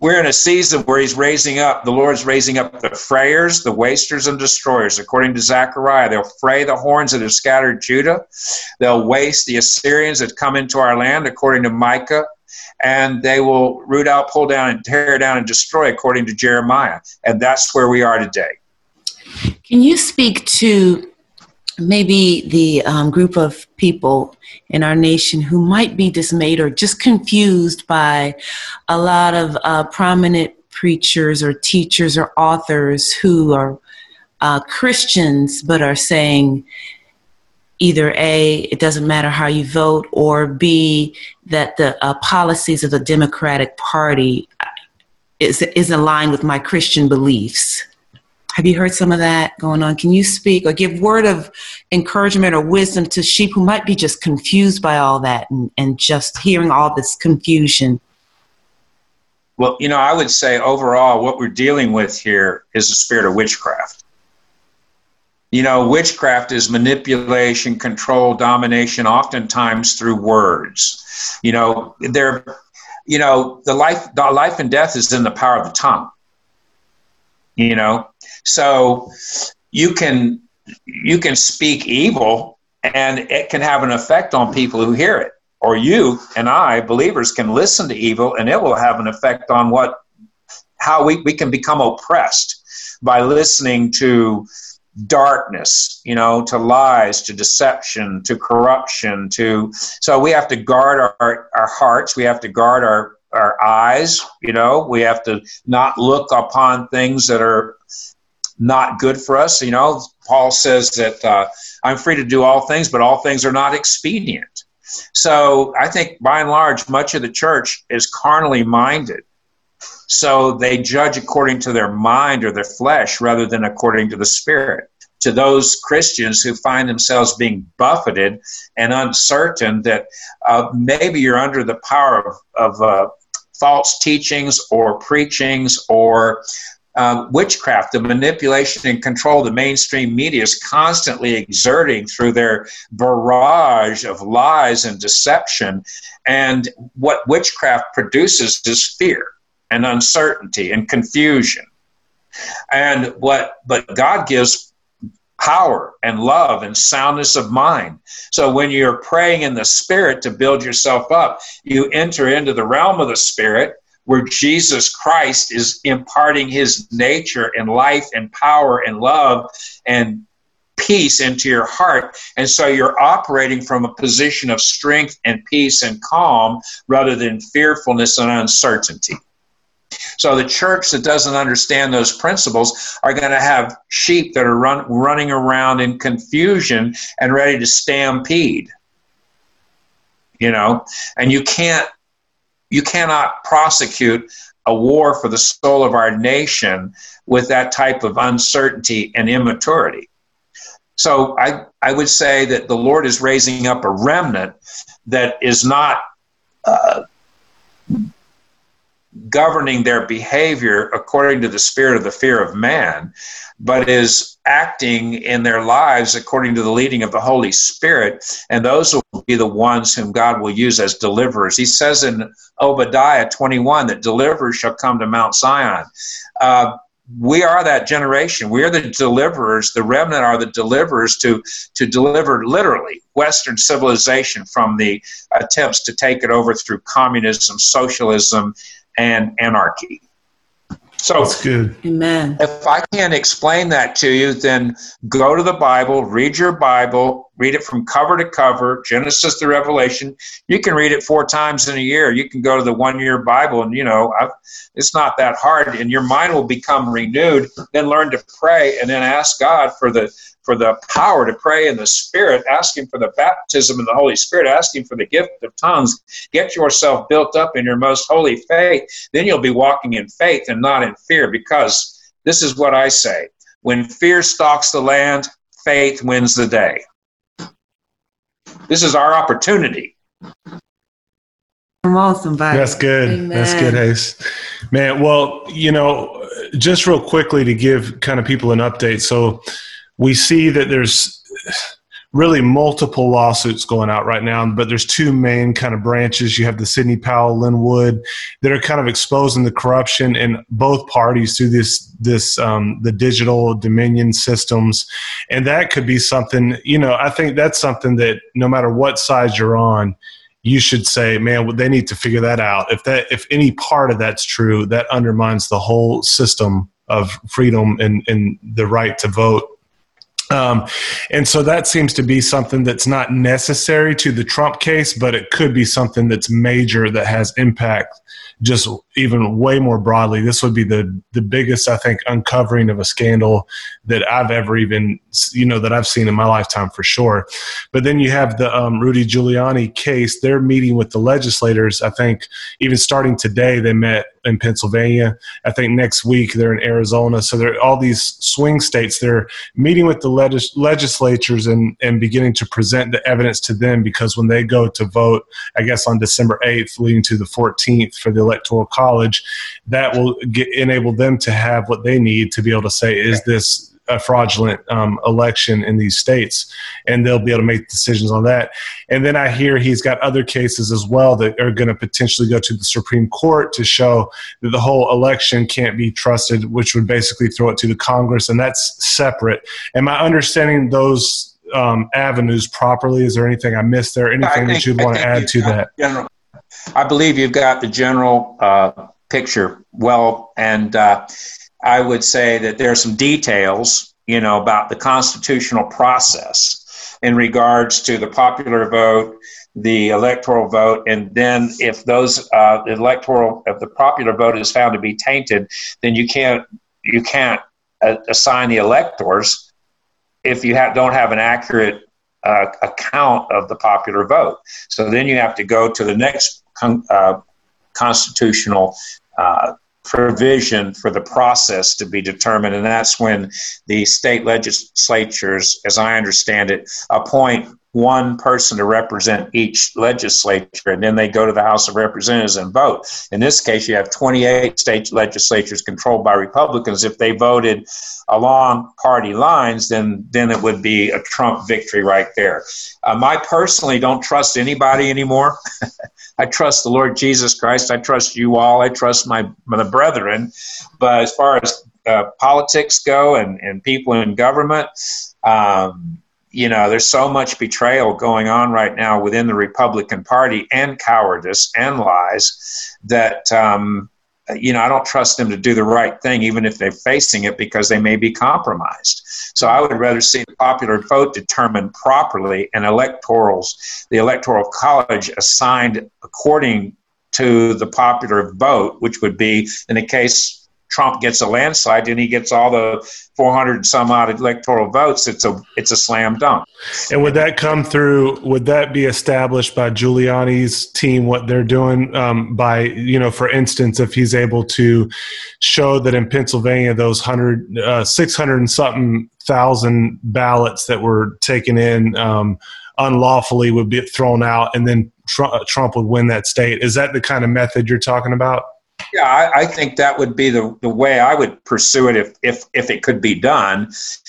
we're in a season where he's raising up, the Lord's raising up the frayers, the wasters and destroyers. According to Zechariah, they'll fray the horns that have scattered Judah. They'll waste the Assyrians that come into our land, according to Micah. And they will root out, pull down, and tear down and destroy, according to Jeremiah. And that's where we are today. Can you speak to maybe the um, group of people in our nation who might be dismayed or just confused by a lot of uh, prominent preachers or teachers or authors who are uh, Christians but are saying either A, it doesn't matter how you vote, or B, that the uh, policies of the Democratic Party is, is aligned with my Christian beliefs? Have you heard some of that going on? Can you speak or give word of encouragement or wisdom to sheep who might be just confused by all that and, and just hearing all this confusion? Well, you know, I would say overall what we're dealing with here is the spirit of witchcraft. You know, witchcraft is manipulation, control, domination, oftentimes through words. You know, there, you know, the life, the life and death is in the power of the tongue. You know, so you can you can speak evil and it can have an effect on people who hear it, or you and I, believers, can listen to evil and it will have an effect on what how we, we can become oppressed by listening to darkness, you know, to lies, to deception, to corruption, to so we have to guard our, our hearts. We have to guard our our eyes, you know, we have to not look upon things that are not good for us. You know, Paul says that uh, I'm free to do all things, but all things are not expedient. So I think by and large, much of the church is carnally minded. So they judge according to their mind or their flesh rather than according to the spirit. To those Christians who find themselves being buffeted and uncertain that uh, maybe you're under the power of, of uh, false teachings or preachings or uh, witchcraft, the manipulation and control the mainstream media is constantly exerting through their barrage of lies and deception. And what witchcraft produces is fear and uncertainty and confusion. And what, but God gives power and love and soundness of mind. So when you're praying in the spirit to build yourself up, you enter into the realm of the spirit where Jesus Christ is imparting his nature and life and power and love and peace into your heart. And so you're operating from a position of strength and peace and calm rather than fearfulness and uncertainty. So the church that doesn't understand those principles are going to have sheep that are run, running around in confusion and ready to stampede, you know, and you can't, you cannot prosecute a war for the soul of our nation with that type of uncertainty and immaturity. So I, I would say that the Lord is raising up a remnant that is not, uh, governing their behavior according to the spirit of the fear of man, but is acting in their lives according to the leading of the Holy Spirit. And those will be the ones whom God will use as deliverers. He says in Obadiah twenty-one that deliverers shall come to Mount Zion. Uh, we are that generation. We are the deliverers. The remnant are the deliverers to, to deliver literally Western civilization from the attempts to take it over through communism, socialism, and anarchy. So that's good. Amen. If I can't explain that to you, then go to the Bible, read your Bible, read it from cover to cover, Genesis to Revelation. You can read it four times in a year. You can go to the one-year Bible and, you know, I've, it's not that hard and your mind will become renewed. Then learn to pray and then ask God for the for the power to pray in the Spirit, ask him for the baptism of the Holy Spirit, ask him for the gift of tongues, get yourself built up in your most holy faith, then you'll be walking in faith and not in fear, because this is what I say, when fear stalks the land, faith wins the day. This is our opportunity. I'm awesome, Biden. That's good. Amen. That's good, Ace. Man, well, you know, just real quickly to give kind of people an update. So we see that there's really multiple lawsuits going out right now, but there's two main kind of branches. You have the Sidney Powell, Lynn Wood, that are kind of exposing the corruption in both parties through this, this um, the digital Dominion systems. And that could be something, you know, I think that's something that no matter what side you're on, you should say, man, well, they need to figure that out. If that, if any part of that's true, that undermines the whole system of freedom and, and the right to vote. Um, and so that seems to be something that's not necessary to the Trump case, but it could be something that's major that has impact just even way more broadly. This would be the, the biggest, I think, uncovering of a scandal that I've ever even, you know, that I've seen in my lifetime for sure. But then you have the um, Rudy Giuliani case. They're meeting with the legislators. I think even starting today, they met in Pennsylvania. I think next week they're in Arizona. So there are all these swing states. They're meeting with the legis- legislatures and, and beginning to present the evidence to them, because when they go to vote, I guess on December eighth, leading to the fourteenth for the Electoral College, that will get, enable them to have what they need to be able to say, is this a fraudulent um, election in these states? And they'll be able to make decisions on that. And then I hear he's got other cases as well that are going to potentially go to the Supreme Court to show that the whole election can't be trusted, which would basically throw it to the Congress. And that's separate. Am I understanding those um, avenues properly? Is there anything I missed there? Anything think, that you'd want to add to that? General, I believe you've got the general uh, picture well, and uh, I would say that there are some details, you know, about the constitutional process in regards to the popular vote, the electoral vote, and then if those uh, electoral, if the popular vote is found to be tainted, then you can't you can't uh, assign the electors if you have, don't have an accurate uh, account of the popular vote. So then you have to go to the next con- uh, constitutional Uh, provision for the process to be determined, and that's when the state legislatures, as I understand it, appoint one person to represent each legislature, and then they go to the House of Representatives and vote. In this case, you have twenty-eight state legislatures controlled by Republicans. If they voted along party lines, then then it would be a Trump victory right there. Um, I personally don't trust anybody anymore. I trust the Lord Jesus Christ. I trust you all. I trust my, my brethren. But as far as uh, politics go and, and people in government, um, you know, there's so much betrayal going on right now within the Republican Party, and cowardice and lies, that, um, you know, I don't trust them to do the right thing, even if they're facing it, because they may be compromised. So I would rather see the popular vote determined properly and electorals, the Electoral College assigned according to the popular vote, which would be in the case Trump gets a landslide and he gets all the four hundred and some odd electoral votes, it's a it's a slam dunk. And would that come through, would that be established by Giuliani's team, what they're doing um, by, you know, for instance, if he's able to show that in Pennsylvania, those hundred, uh, six hundred and something thousand ballots that were taken in um, unlawfully would be thrown out, and then Tr- Trump would win that state. Is that the kind of method you're talking about? Yeah, I, I think that would be the, the way I would pursue it if, if if it could be done,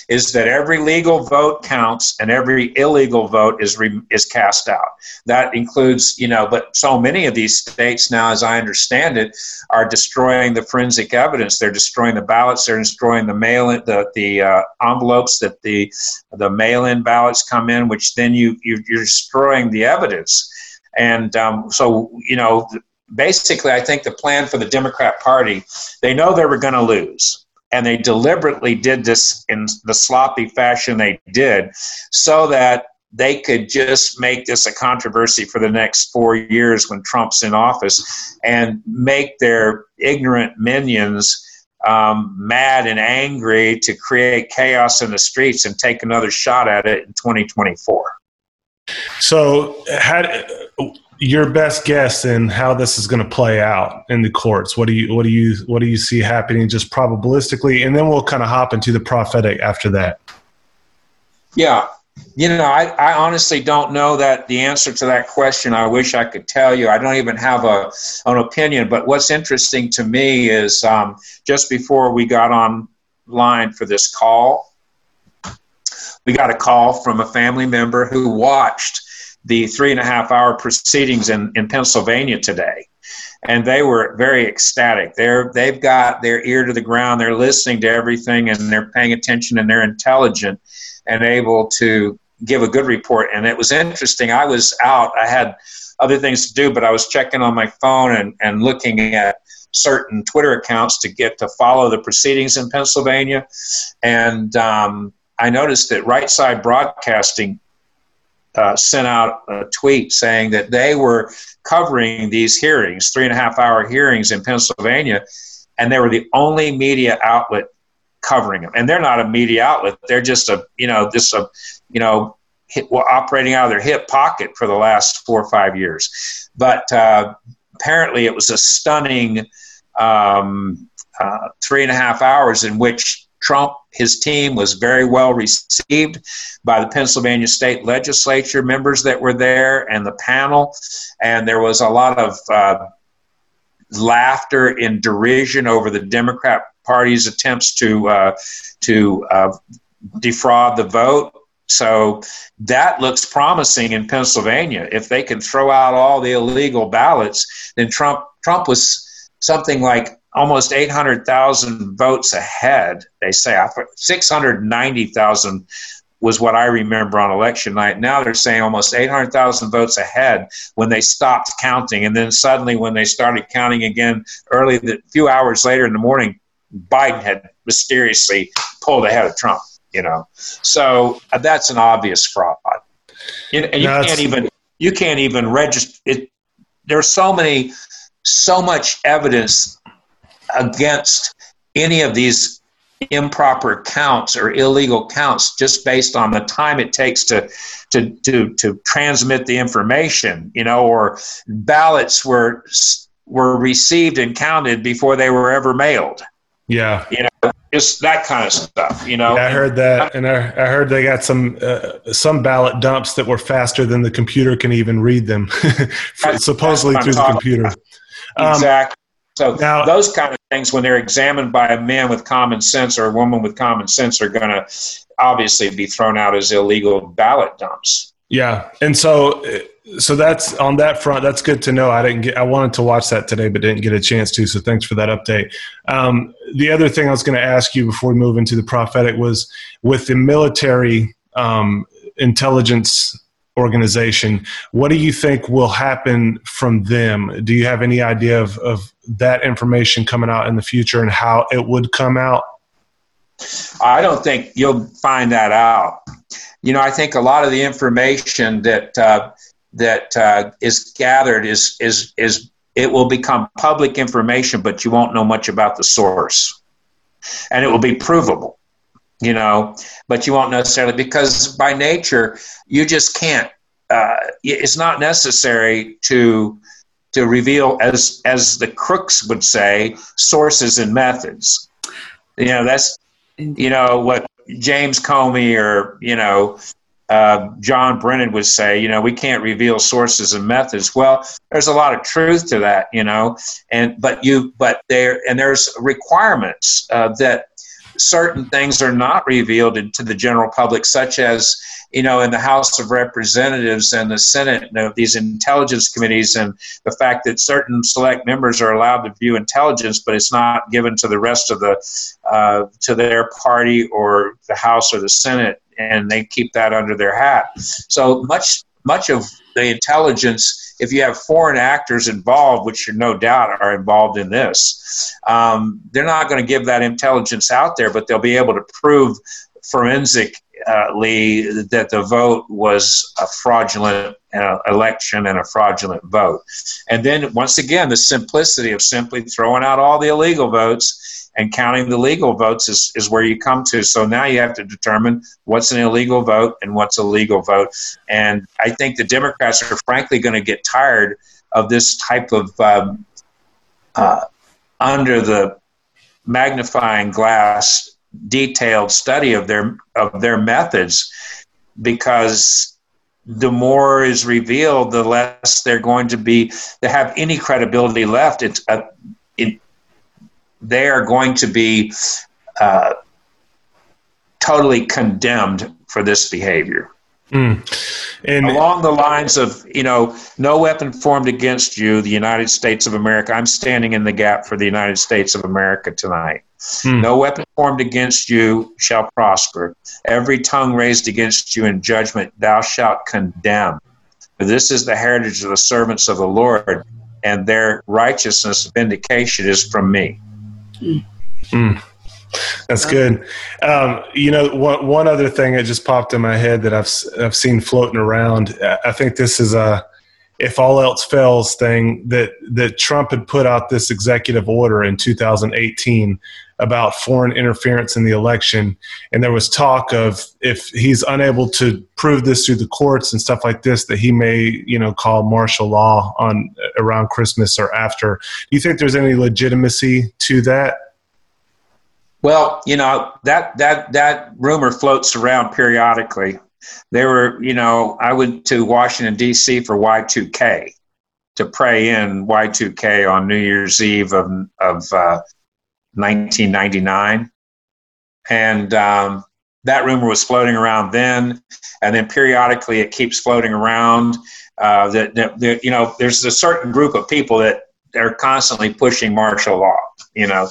is that every legal vote counts and every illegal vote is re, is cast out. That includes, you know, but so many of these states now, as I understand it, are destroying the forensic evidence. They're destroying the ballots. They're destroying the mail in, the the uh, envelopes that the the mail in ballots come in, which then you you're, you're destroying the evidence, and um, so you know. Basically, I think the plan for the Democrat Party, they know they were going to lose, and they deliberately did this in the sloppy fashion they did so that they could just make this a controversy for the next four years when Trump's in office, and make their ignorant minions um, mad and angry to create chaos in the streets and take another shot at it in twenty twenty-four. So how... Your best guess in how this is going to play out in the courts. What do you, what do you, what do you see happening just probabilistically? And then we'll kind of hop into the prophetic after that. Yeah. You know, I, I honestly don't know that the answer to that question. I wish I could tell you. I don't even have a an opinion. But what's interesting to me is um, just before we got online for this call, we got a call from a family member who watched the three and a half hour proceedings in, in Pennsylvania today. And they were very ecstatic. They're, they've got their ear to the ground. They're listening to everything, and they're paying attention, and they're intelligent and able to give a good report. And it was interesting. I was out. I had other things to do, but I was checking on my phone and, and looking at certain Twitter accounts to get to follow the proceedings in Pennsylvania. And um, I noticed that Right Side Broadcasting Uh, sent out a tweet saying that they were covering these hearings, three and a half hour hearings in Pennsylvania, and they were the only media outlet covering them. And they're not a media outlet; they're just a you know just a you know hit, well, operating out of their hip pocket for the last four or five years. But uh, apparently, it was a stunning um, uh, three and a half hours in which Trump, his team, was very well received by the Pennsylvania state legislature members that were there and the panel. And there was a lot of uh, laughter and derision over the Democrat Party's attempts to uh, to uh, defraud the vote. So that looks promising in Pennsylvania. If they can throw out all the illegal ballots, then Trump Trump was something like almost eight hundred thousand votes ahead, they say. six hundred ninety thousand was what I remember on election night. Now they're saying almost eight hundred thousand votes ahead when they stopped counting. And then suddenly when they started counting again early, a few hours later in the morning, Biden had mysteriously pulled ahead of Trump, you know. So that's an obvious fraud. And you no, can't even you can't even register it. There's so many, so much evidence against any of these improper counts or illegal counts, just based on the time it takes to to to, to transmit the information, you know, or ballots were were received and counted before they were ever mailed. Yeah, you know, just that kind of stuff. You know, yeah, I heard that, and I, I heard they got some uh, some ballot dumps that were faster than the computer can even read them, supposedly through the computer. Um, exactly. So now, those kind of things, when they're examined by a man with common sense or a woman with common sense, are going to obviously be thrown out as illegal ballot dumps. Yeah. And so so that's on that front. That's good to know. I didn't get, I wanted to watch that today, but didn't get a chance to. So thanks for that update. Um, the other thing I was going to ask you before we move into the prophetic was with the military um, intelligence organization, what do you think will happen from them? Do you have any idea of, of that information coming out in the future and how it would come out? I don't think you'll find that out. You know, I think a lot of the information that uh, that uh, is gathered is is is it will become public information, but you won't know much about the source, and it will be provable. You know, but you won't necessarily, because by nature, you just can't, uh, it's not necessary to to reveal, as as the crooks would say, sources and methods. You know, that's, you know, what James Comey or, you know, uh, John Brennan would say, you know, we can't reveal sources and methods. Well, there's a lot of truth to that, you know, and but you, but there, and there's requirements uh, that certain things are not revealed to the general public, such as, you know, in the House of Representatives and the Senate, you know, these intelligence committees, and the fact that certain select members are allowed to view intelligence, but it's not given to the rest of the, uh, to their party or the House or the Senate, and they keep that under their hat. So much, much of the intelligence, if you have foreign actors involved, which no doubt are involved in this, um, they're not going to give that intelligence out there, but they'll be able to prove forensically that the vote was a fraudulent uh, election and a fraudulent vote. And then, once again, the simplicity of simply throwing out all the illegal votes and counting the legal votes is, is where you come to. So now you have to determine what's an illegal vote and what's a legal vote. And I think the Democrats are frankly going to get tired of this type of um, uh, under the magnifying glass detailed study of their of their methods. because the more is revealed, the less they're going to be, to have any credibility left. It's a, it, they are going to be uh, totally condemned for this behavior. Mm. And along the lines of, you know, no weapon formed against you, the United States of America. I'm standing in the gap for the United States of America tonight. Mm. No weapon formed against you shall prosper. Every tongue raised against you in judgment, thou shalt condemn. For this is the heritage of the servants of the Lord, and their righteousness vindication is from me. Mm. Mm. That's good. Um, you know, one, one other thing that just popped in my head that I've I've seen floating around. I think this is a if all else fails thing that that Trump had put out this executive order in two thousand eighteen about foreign interference in the election, and there was talk of if he's unable to prove this through the courts and stuff like this, that he may, you know, call martial law on around Christmas or after. Do you think there's any legitimacy to that? Well, you know, that, that that rumor floats around periodically. There were, you know, I went to Washington, D C for Y two K to pray in Y two K on New Year's Eve of of uh, nineteen ninety-nine. And um, that rumor was floating around then. And then periodically it keeps floating around. Uh, that, that, that, you know, there's a certain group of people that are constantly pushing martial law. You know,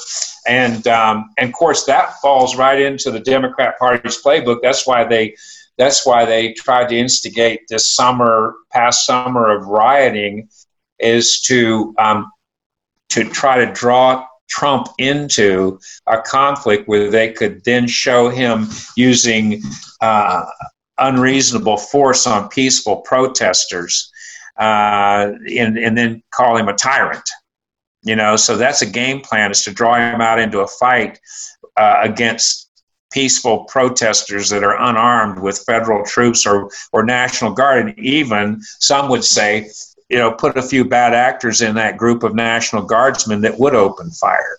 and um, and of course that falls right into the Democrat Party's playbook. That's why they, that's why they tried to instigate this summer, past summer of rioting, is to um, to try to draw Trump into a conflict where they could then show him using uh, unreasonable force on peaceful protesters, uh, and and then call him a tyrant. You know, so that's a game plan, is to draw him out into a fight uh, against peaceful protesters that are unarmed with federal troops or, or National Guard. And even some would say, you know, put a few bad actors in that group of National Guardsmen that would open fire.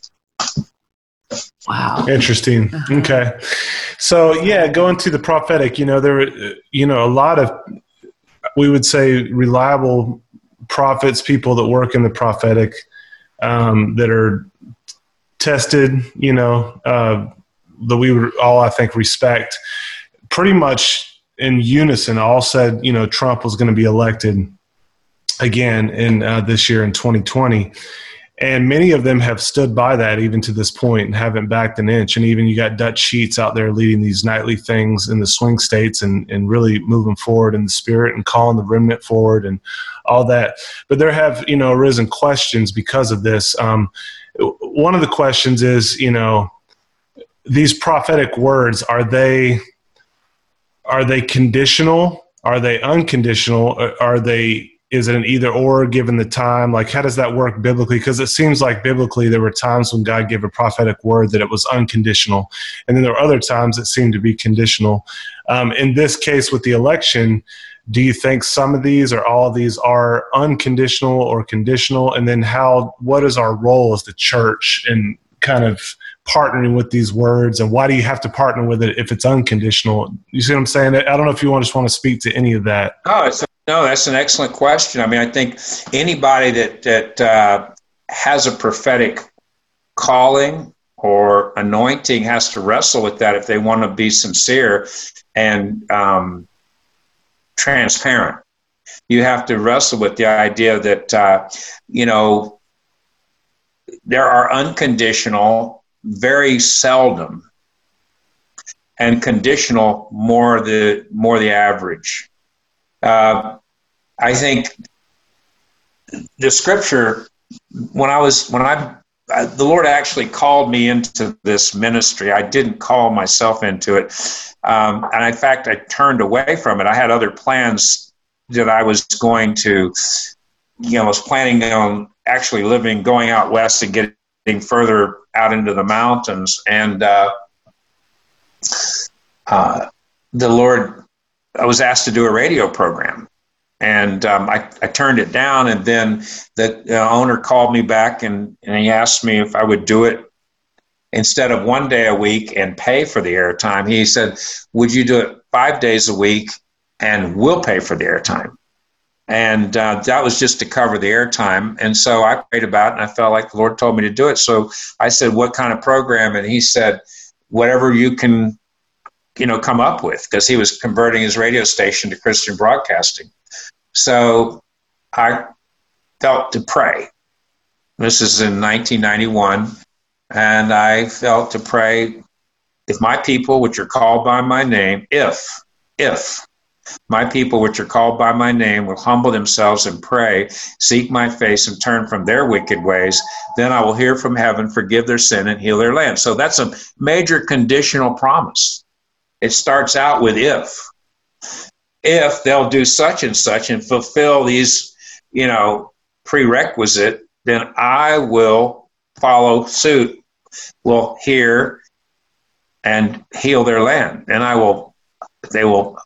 Wow. Interesting. Okay. So, yeah, going to the prophetic, you know, there, you know, a lot of, we would say, reliable prophets, people that work in the prophetic, Um, that are tested, you know, uh, that we would all, I think, respect, pretty much in unison all said, you know, Trump was going to be elected again in uh, this year in twenty twenty. And many of them have stood by that even to this point and haven't backed an inch. And even you got Dutch Sheets out there leading these nightly things in the swing states and, and really moving forward in the spirit and calling the remnant forward and all that. But there have, you know, arisen questions because of this. Um, one of the questions is, you know, these prophetic words, are they, are they conditional? Are they unconditional? Are they, is it an either or given the time? Like, how does that work biblically? Because it seems like biblically there were times when God gave a prophetic word that it was unconditional. And then there were other times that seemed to be conditional. Um, in this case with the election, do you think some of these or all of these are unconditional or conditional? And then how, what is our role as the church in kind of partnering with these words? And why do you have to partner with it if it's unconditional? You see what I'm saying? I don't know if you just want to speak to any of that. Oh, it's a, no, that's an excellent question. I mean, I think anybody that, that uh, has a prophetic calling or anointing has to wrestle with that if they want to be sincere and, um, transparent. You have to wrestle with the idea that, uh, you know, there are unconditional very seldom and conditional more the more the average. Uh, I think the scripture, when I was, when I, I, the Lord actually called me into this ministry. I didn't call myself into it. Um, and in fact, I turned away from it. I had other plans that I was going to, you know, I was planning on actually living, going out west and getting further out into the mountains. And uh, uh, the Lord, I was asked to do a radio program. And um, I, I turned it down, and then the, the owner called me back and, and he asked me if I would do it instead of one day a week and pay for the airtime. He said, would you do it five days a week, and we'll pay for the airtime. And uh, that was just to cover the airtime. And so I prayed about it, and I felt like the Lord told me to do it. So I said, what kind of program? And he said, whatever you can, you know, come up with, because he was converting his radio station to Christian broadcasting. So I felt to pray. This is in nineteen ninety-one. And I felt to pray, if my people, which are called by my name, if, if, my people, which are called by my name, will humble themselves and pray, seek my face and turn from their wicked ways. Then I will hear from heaven, forgive their sin and heal their land. So that's a major conditional promise. It starts out with if. If they'll do such and such and fulfill these, you know, prerequisite, then I will follow suit, will hear and heal their land. And I will, they will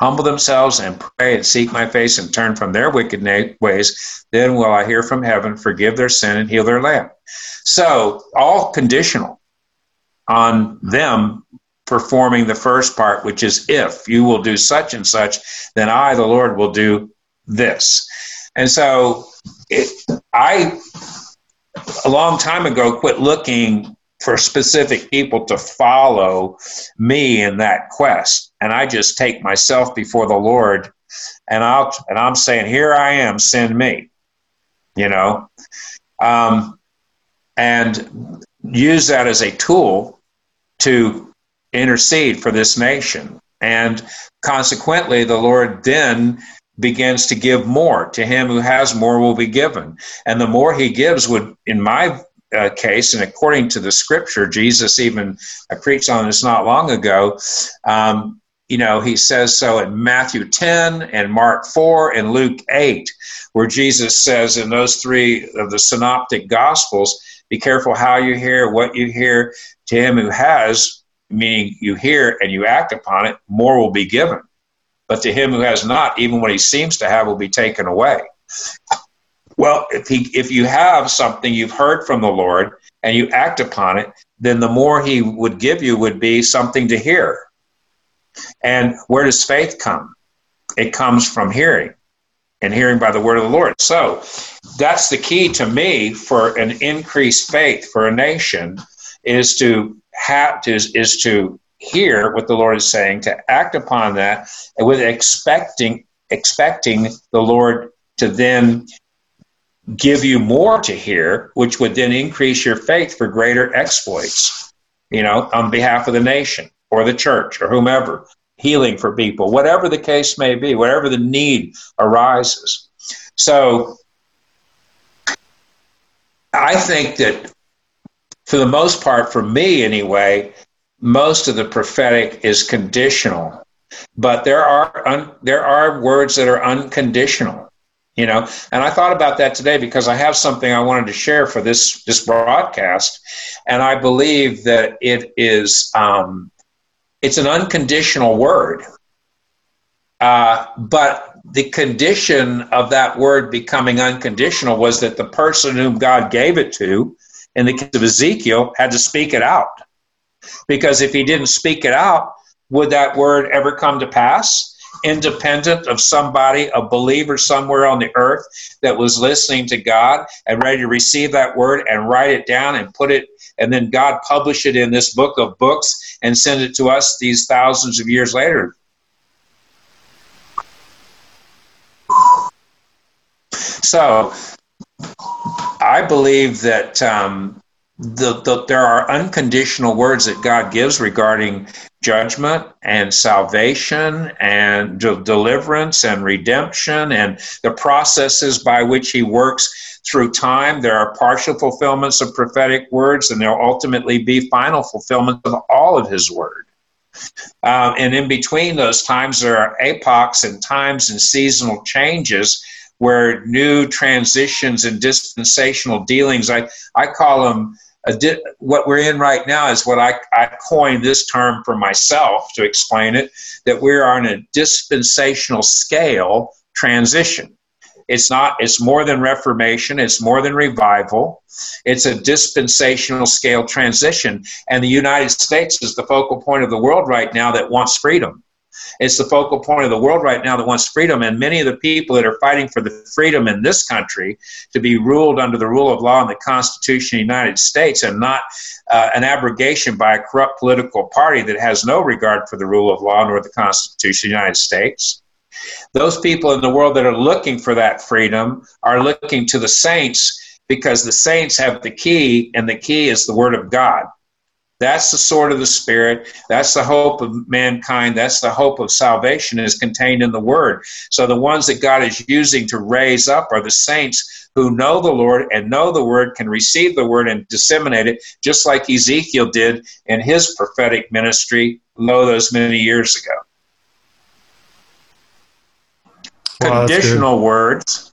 humble themselves and pray and seek my face and turn from their wicked na- ways, then will I hear from heaven, forgive their sin and heal their land. So all conditional on them performing the first part, which is if you will do such and such, then I, the Lord, will do this. And so it, I, a long time ago, quit looking for specific people to follow me in that quest. And I just take myself before the Lord, and I'll, and I'm saying, here I am, send me, you know, um, and use that as a tool to intercede for this nation. And consequently, the Lord then begins to give more. To him who has more will be given. And the more he gives would, in my Uh, case, and according to the scripture, Jesus even, I preached on this not long ago, um, you know, he says so in Matthew ten and Mark four and Luke eight, where Jesus says in those three of the synoptic gospels, be careful how you hear, what you hear. To him who has, meaning you hear and you act upon it, more will be given. But to him who has not, even what he seems to have will be taken away. Well, if he, if you have something you've heard from the Lord and you act upon it, then the more he would give you would be something to hear. And where does faith come? It comes from hearing, and hearing by the word of the Lord. So that's the key to me for an increased faith for a nation, is to have to, is, is to hear what the Lord is saying, to act upon that, and with expecting expecting the Lord to then give you more to hear, which would then increase your faith for greater exploits, you know, on behalf of the nation or the church or whomever, healing for people, whatever the case may be, whatever the need arises. So I think that for the most part, for me anyway, most of the prophetic is conditional, but there are un- there are words that are unconditional. You know, and I thought about that today because I have something I wanted to share for this, this broadcast, and I believe that it is um, it's an unconditional word, uh, but the condition of that word becoming unconditional was that the person whom God gave it to, in the case of Ezekiel, had to speak it out, because if he didn't speak it out, would that word ever come to pass? Independent of somebody, a believer somewhere on the earth that was listening to God and ready to receive that word and write it down and put it, and then God published it in this book of books and send it to us these thousands of years later. So I believe that um, the, the, there are unconditional words that God gives regarding judgment and salvation and de- deliverance and redemption and the processes by which he works through time. There are partial fulfillments of prophetic words, and there'll ultimately be final fulfillment of all of his word. Um, and in between those times, there are epochs and times and seasonal changes where new transitions and dispensational dealings, I, I call them, Di- what we're in right now is what I, I coined this term for myself to explain it, that we are on a dispensational scale transition. It's not, it's more than reformation. It's more than revival. It's a dispensational scale transition. And the United States is the focal point of the world right now that wants freedom. It's the focal point of the world right now that wants freedom, and many of the people that are fighting for the freedom in this country to be ruled under the rule of law and the Constitution of the United States, and not uh, an abrogation by a corrupt political party that has no regard for the rule of law nor the Constitution of the United States. Those people in the world that are looking for that freedom are looking to the saints, because the saints have the key, and the key is the Word of God. That's the sword of the Spirit. That's the hope of mankind. That's the hope of salvation, is contained in the Word. So the ones that God is using to raise up are the saints who know the Lord and know the Word, can receive the Word and disseminate it, just like Ezekiel did in his prophetic ministry, lo, those many years ago. Wow, conditional words,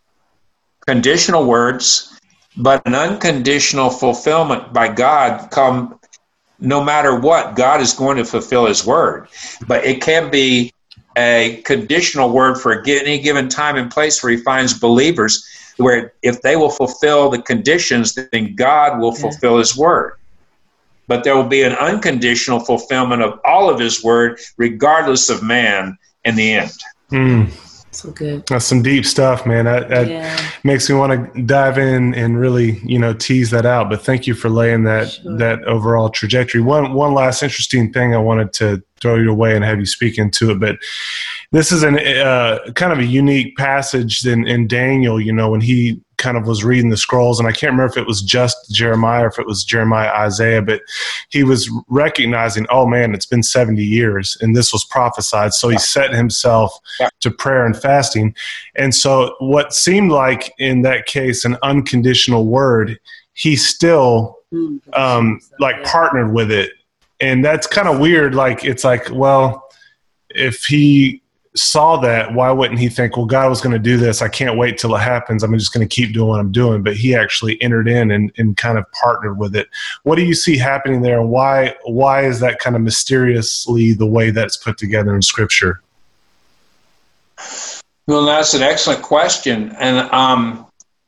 conditional words, but an unconditional fulfillment by God come no matter what. God is going to fulfill His word, but it can be a conditional word for any given time and place where He finds believers, where if they will fulfill the conditions, then God will fulfill His word. But there will be an unconditional fulfillment of all of His word, regardless of man, in the end. Mm. So good. That's some deep stuff, man. That, that yeah. makes me want to dive in and really, you know, tease that out. But thank you for laying that sure. that overall trajectory. One one last interesting thing I wanted to throw your way and have you speak into it, but this is an uh, kind of a unique passage in, in Daniel. You know, when he kind of was reading the scrolls, and I can't remember if it was just Jeremiah or if it was Jeremiah, Isaiah, but he was recognizing, oh man, it's been seventy years and this was prophesied. So he set himself yeah. to prayer and fasting. And so what seemed like in that case, an unconditional word, he still um, like partnered with it. And that's kind of weird. Like, it's like, well, if he saw that, why wouldn't he think, well, God was going to do this. I can't wait till it happens. I'm just going to keep doing what I'm doing. But he actually entered in and, and kind of partnered with it. What do you see happening there? And why, why is that kind of mysteriously the way that's put together in Scripture? Well, that's an excellent question. And, um,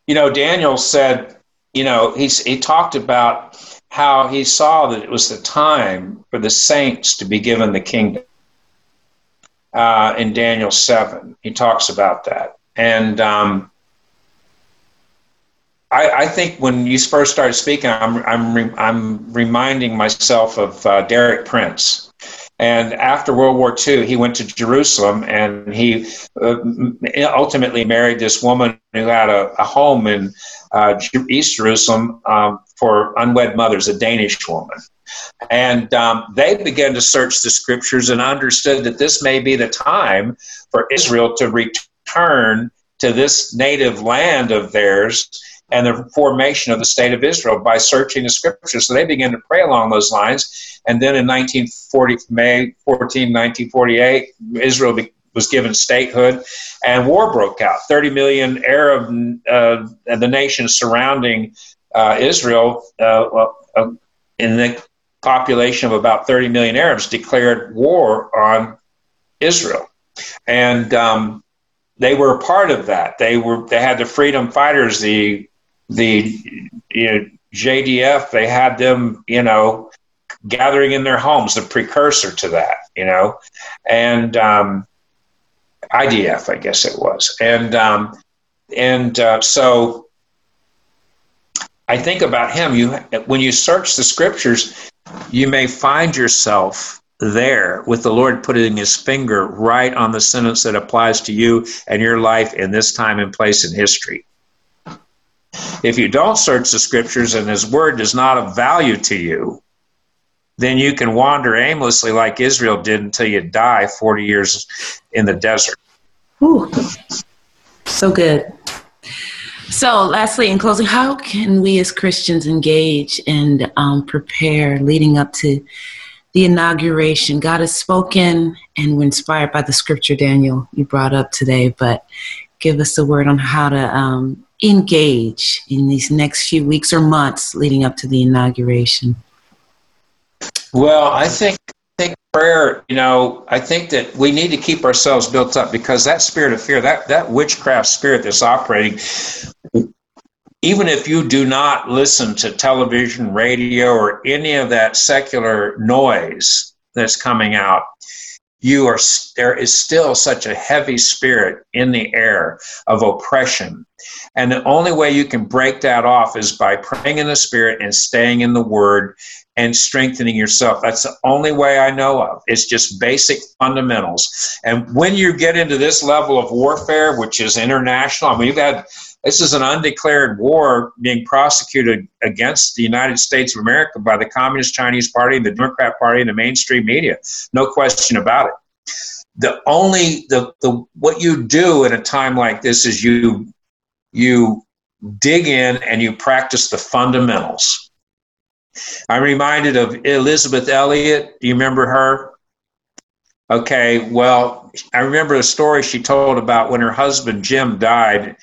you know, Daniel said, you know, he's, he talked about how he saw that it was the time for the saints to be given the kingdom. Uh, in Daniel seven, he talks about that. And um, I, I think when you first started speaking, I'm I'm re- I'm reminding myself of uh, Derek Prince. And after World War Two, he went to Jerusalem, and he uh, ultimately married this woman who had a, a home in uh, East Jerusalem um, for unwed mothers, a Danish woman. And um, they began to search the scriptures and understood that this may be the time for Israel to return to this native land of theirs and the formation of the state of Israel by searching the scriptures. So they began to pray along those lines. And then in nineteen forty, May fourteenth, nineteen forty-eight, Israel be- was given statehood, and war broke out. thirty million Arab uh, and the nations surrounding uh, Israel uh, uh, in the population of about thirty million Arabs declared war on Israel. And um, they were a part of that. They were, they had the freedom fighters, the, the, you know, J D F, they had them, you know, gathering in their homes, the precursor to that, you know, and um, I D F, I guess it was. And, um, and uh, so I think about him, you, when you search the scriptures, you may find yourself there with the Lord putting His finger right on the sentence that applies to you and your life in this time and place in history. If you don't search the scriptures and His word is not of value to you, then you can wander aimlessly like Israel did until you die forty years in the desert. Ooh, so good. So lastly, in closing, how can we as Christians engage and um, prepare leading up to the inauguration? God has spoken, and we're inspired by the scripture, Daniel, you brought up today, but give us a word on how to um, engage in these next few weeks or months leading up to the inauguration. Well, I think, I think prayer, you know, I think that we need to keep ourselves built up, because that spirit of fear, that, that witchcraft spirit that's operating, even if you do not listen to television, radio, or any of that secular noise that's coming out, you are, there is still such a heavy spirit in the air of oppression. And the only way you can break that off is by praying in the Spirit and staying in the Word and strengthening yourself. That's the only way I know of. It's just basic fundamentals. And when you get into this level of warfare, which is international, I mean, you've had, this is an undeclared war being prosecuted against the United States of America by the Communist Chinese Party, the Democrat Party, and the mainstream media. No question about it. The only, the, the what you do in a time like this is you you dig in and you practice the fundamentals. I'm reminded of Elizabeth Elliot. Do you remember her? Okay, well, I remember a story she told about when her husband Jim died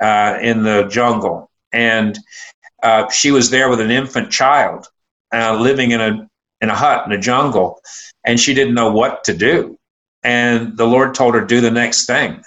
uh, in the jungle. And uh, she was there with an infant child uh, living in a in a hut in a jungle. And she didn't know what to do. And the Lord told her, do the next thing.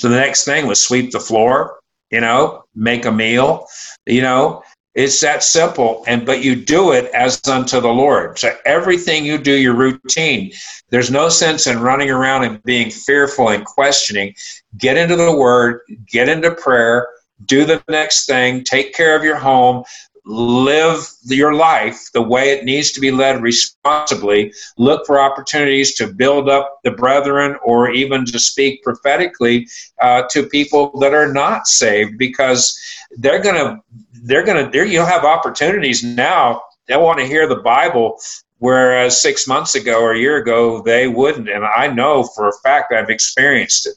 So the next thing was sweep the floor, you know, make a meal, you know. It's that simple, and but you do it as unto the Lord. So everything you do, your routine. There's no sense in running around and being fearful and questioning. Get into the Word, get into prayer, do the next thing, take care of your home, live your life the way it needs to be led responsibly. Look for opportunities to build up the brethren or even to speak prophetically uh, to people that are not saved, because they're going to, they're going to, they're, you'll have opportunities now. They want to hear the Bible, whereas six months ago or a year ago, they wouldn't. And I know for a fact I've experienced it.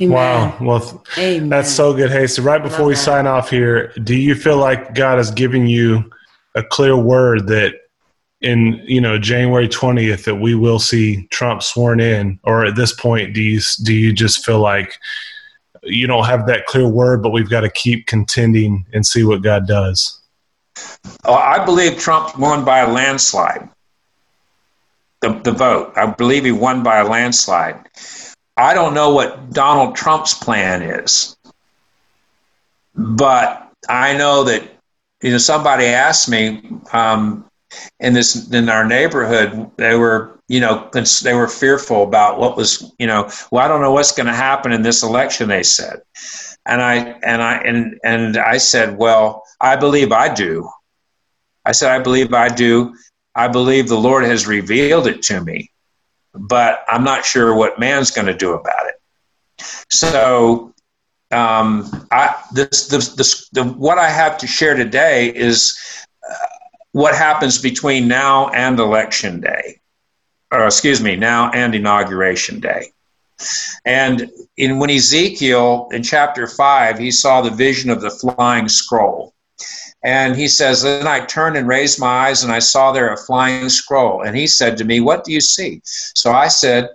Amen. Wow. Well, Amen. That's so good. Hey, so right before we that. sign off here, do you feel like God has given you a clear word that in, you know, January twentieth that we will see Trump sworn in? Or at this point, do you, do you just feel like you don't have that clear word, but we've got to keep contending and see what God does? Oh, I believe Trump won by a landslide. The, the vote. I believe he won by a landslide. I don't know what Donald Trump's plan is, but I know that, you know, somebody asked me um, in this, in our neighborhood, they were, you know, they were fearful about what was, you know, well, I don't know what's going to happen in this election, they said. And I, and I, and, and I said, well, I believe I do. I said, I believe I do. I believe the Lord has revealed it to me, but I'm not sure what man's going to do about it. So um, I, this, this, this, the, what I have to share today is uh, what happens between now and election day, or excuse me, now and inauguration day. And in when Ezekiel in chapter five, he saw the vision of the flying scroll. And he says, then I turned and raised my eyes, and I saw there a flying scroll. And he said to me, what do you see? So I said,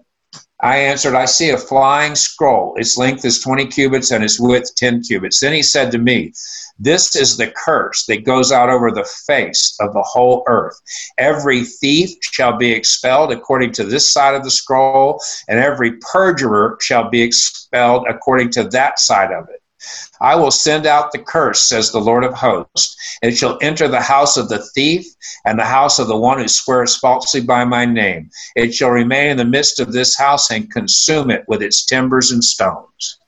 I answered, I see a flying scroll. Its length is twenty cubits, and its width ten cubits. Then he said to me, this is the curse that goes out over the face of the whole earth. Every thief shall be expelled according to this side of the scroll, and every perjurer shall be expelled according to that side of it. I will send out the curse, says the Lord of hosts. It shall enter the house of the thief and the house of the one who swears falsely by my name. It shall remain in the midst of this house and consume it with its timbers and stones.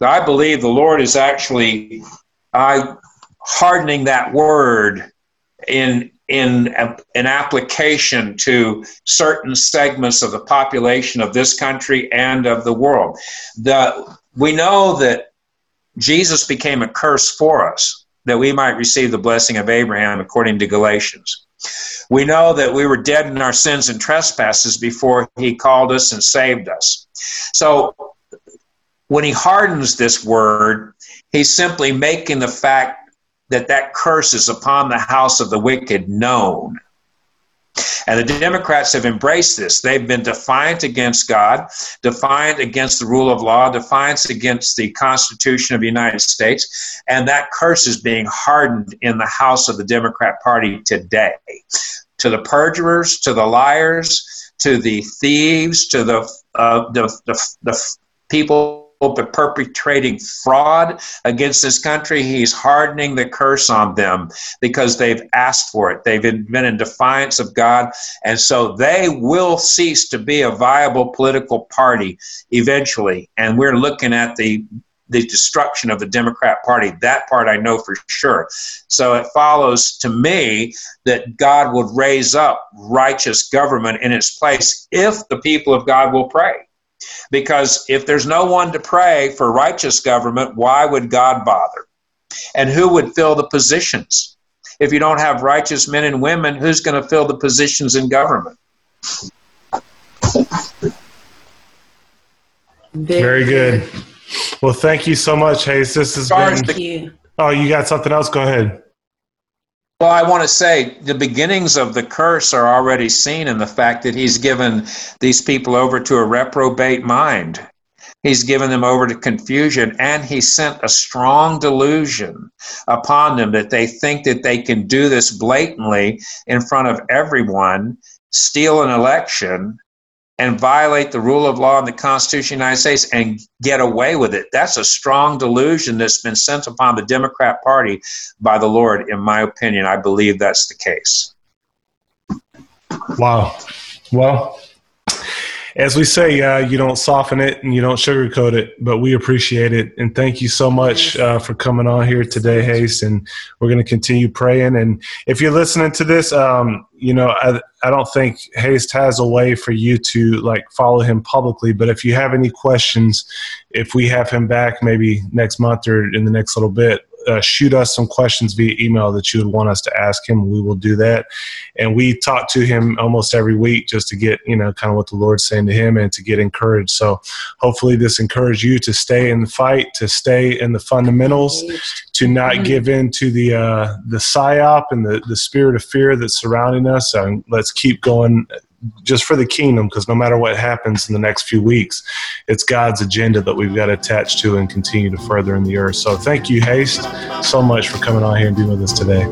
Now, I believe the Lord is actually uh, hardening that word in in an application to certain segments of the population of this country and of the world. The, we know that Jesus became a curse for us, that we might receive the blessing of Abraham, according to Galatians. We know that we were dead in our sins and trespasses before he called us and saved us. So when he hardens this word, he's simply making the fact that that curse is upon the house of the wicked known. And the Democrats have embraced this. They've been defiant against God, defiant against the rule of law, defiant against the Constitution of the United States, and that curse is being hardened in the house of the Democrat Party today. To the perjurers, to the liars, to the thieves, to the uh, the, the the people but perpetrating fraud against this country, he's hardening the curse on them because they've asked for it. They've been in defiance of God. And so they will cease to be a viable political party eventually. And we're looking at the the destruction of the Democrat Party. That part I know for sure. So it follows to me that God would raise up righteous government in its place if the people of God will pray. Because if there's no one to pray for righteous government, why would God bother? And who would fill the positions? If you don't have righteous men and women, who's going to fill the positions in government? Very good. Well, thank you so much, Hayes. This has been. Thank you. Oh, you got something else? Go ahead. Well, I want to say the beginnings of the curse are already seen in the fact that he's given these people over to a reprobate mind. He's given them over to confusion, and he sent a strong delusion upon them that they think that they can do this blatantly in front of everyone, steal an election, and violate the rule of law and the Constitution of the United States and get away with it. That's a strong delusion that's been sent upon the Democrat Party by the Lord, in my opinion. I believe that's the case. Wow. Well, as we say, uh, you don't soften it and you don't sugarcoat it, but we appreciate it. And thank you so much uh, for coming on here today, Haste. And we're going to continue praying. And if you're listening to this, um, you know, I, I don't think Haste has a way for you to like follow him publicly, but if you have any questions, if we have him back maybe next month or in the next little bit, uh, shoot us some questions via email that you would want us to ask him. We will do that. And we talk to him almost every week just to get, you know, kind of what the Lord's saying to him and to get encouraged. So hopefully this encouraged you to stay in the fight, to stay in the fundamentals, to not give in to the, uh, the psyop and the, the spirit of fear that's surrounding us. And let's keep going just for the kingdom, because no matter what happens in the next few weeks, it's God's agenda that we've got attached to and continue to further in the earth. So thank you, Haste, so much for coming on here and being with us today.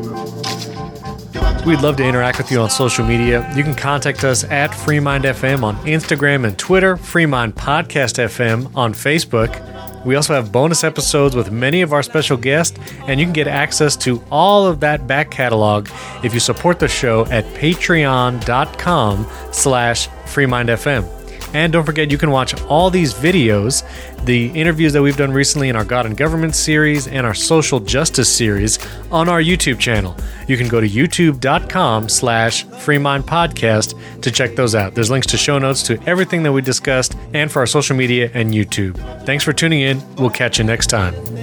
We'd love to interact with you on social media. You can contact us at Freemind F M on Instagram and Twitter, Freemind Podcast F M on Facebook. We also have bonus episodes with many of our special guests, and you can get access to all of that back catalog if you support the show at patreon.com slash freemindfm. And don't forget, you can watch all these videos, the interviews that we've done recently in our God and Government series and our social justice series on our YouTube channel. You can go to youtube.com slash Freemind Podcast to check those out. There's links to show notes to everything that we discussed and for our social media and YouTube. Thanks for tuning in. We'll catch you next time.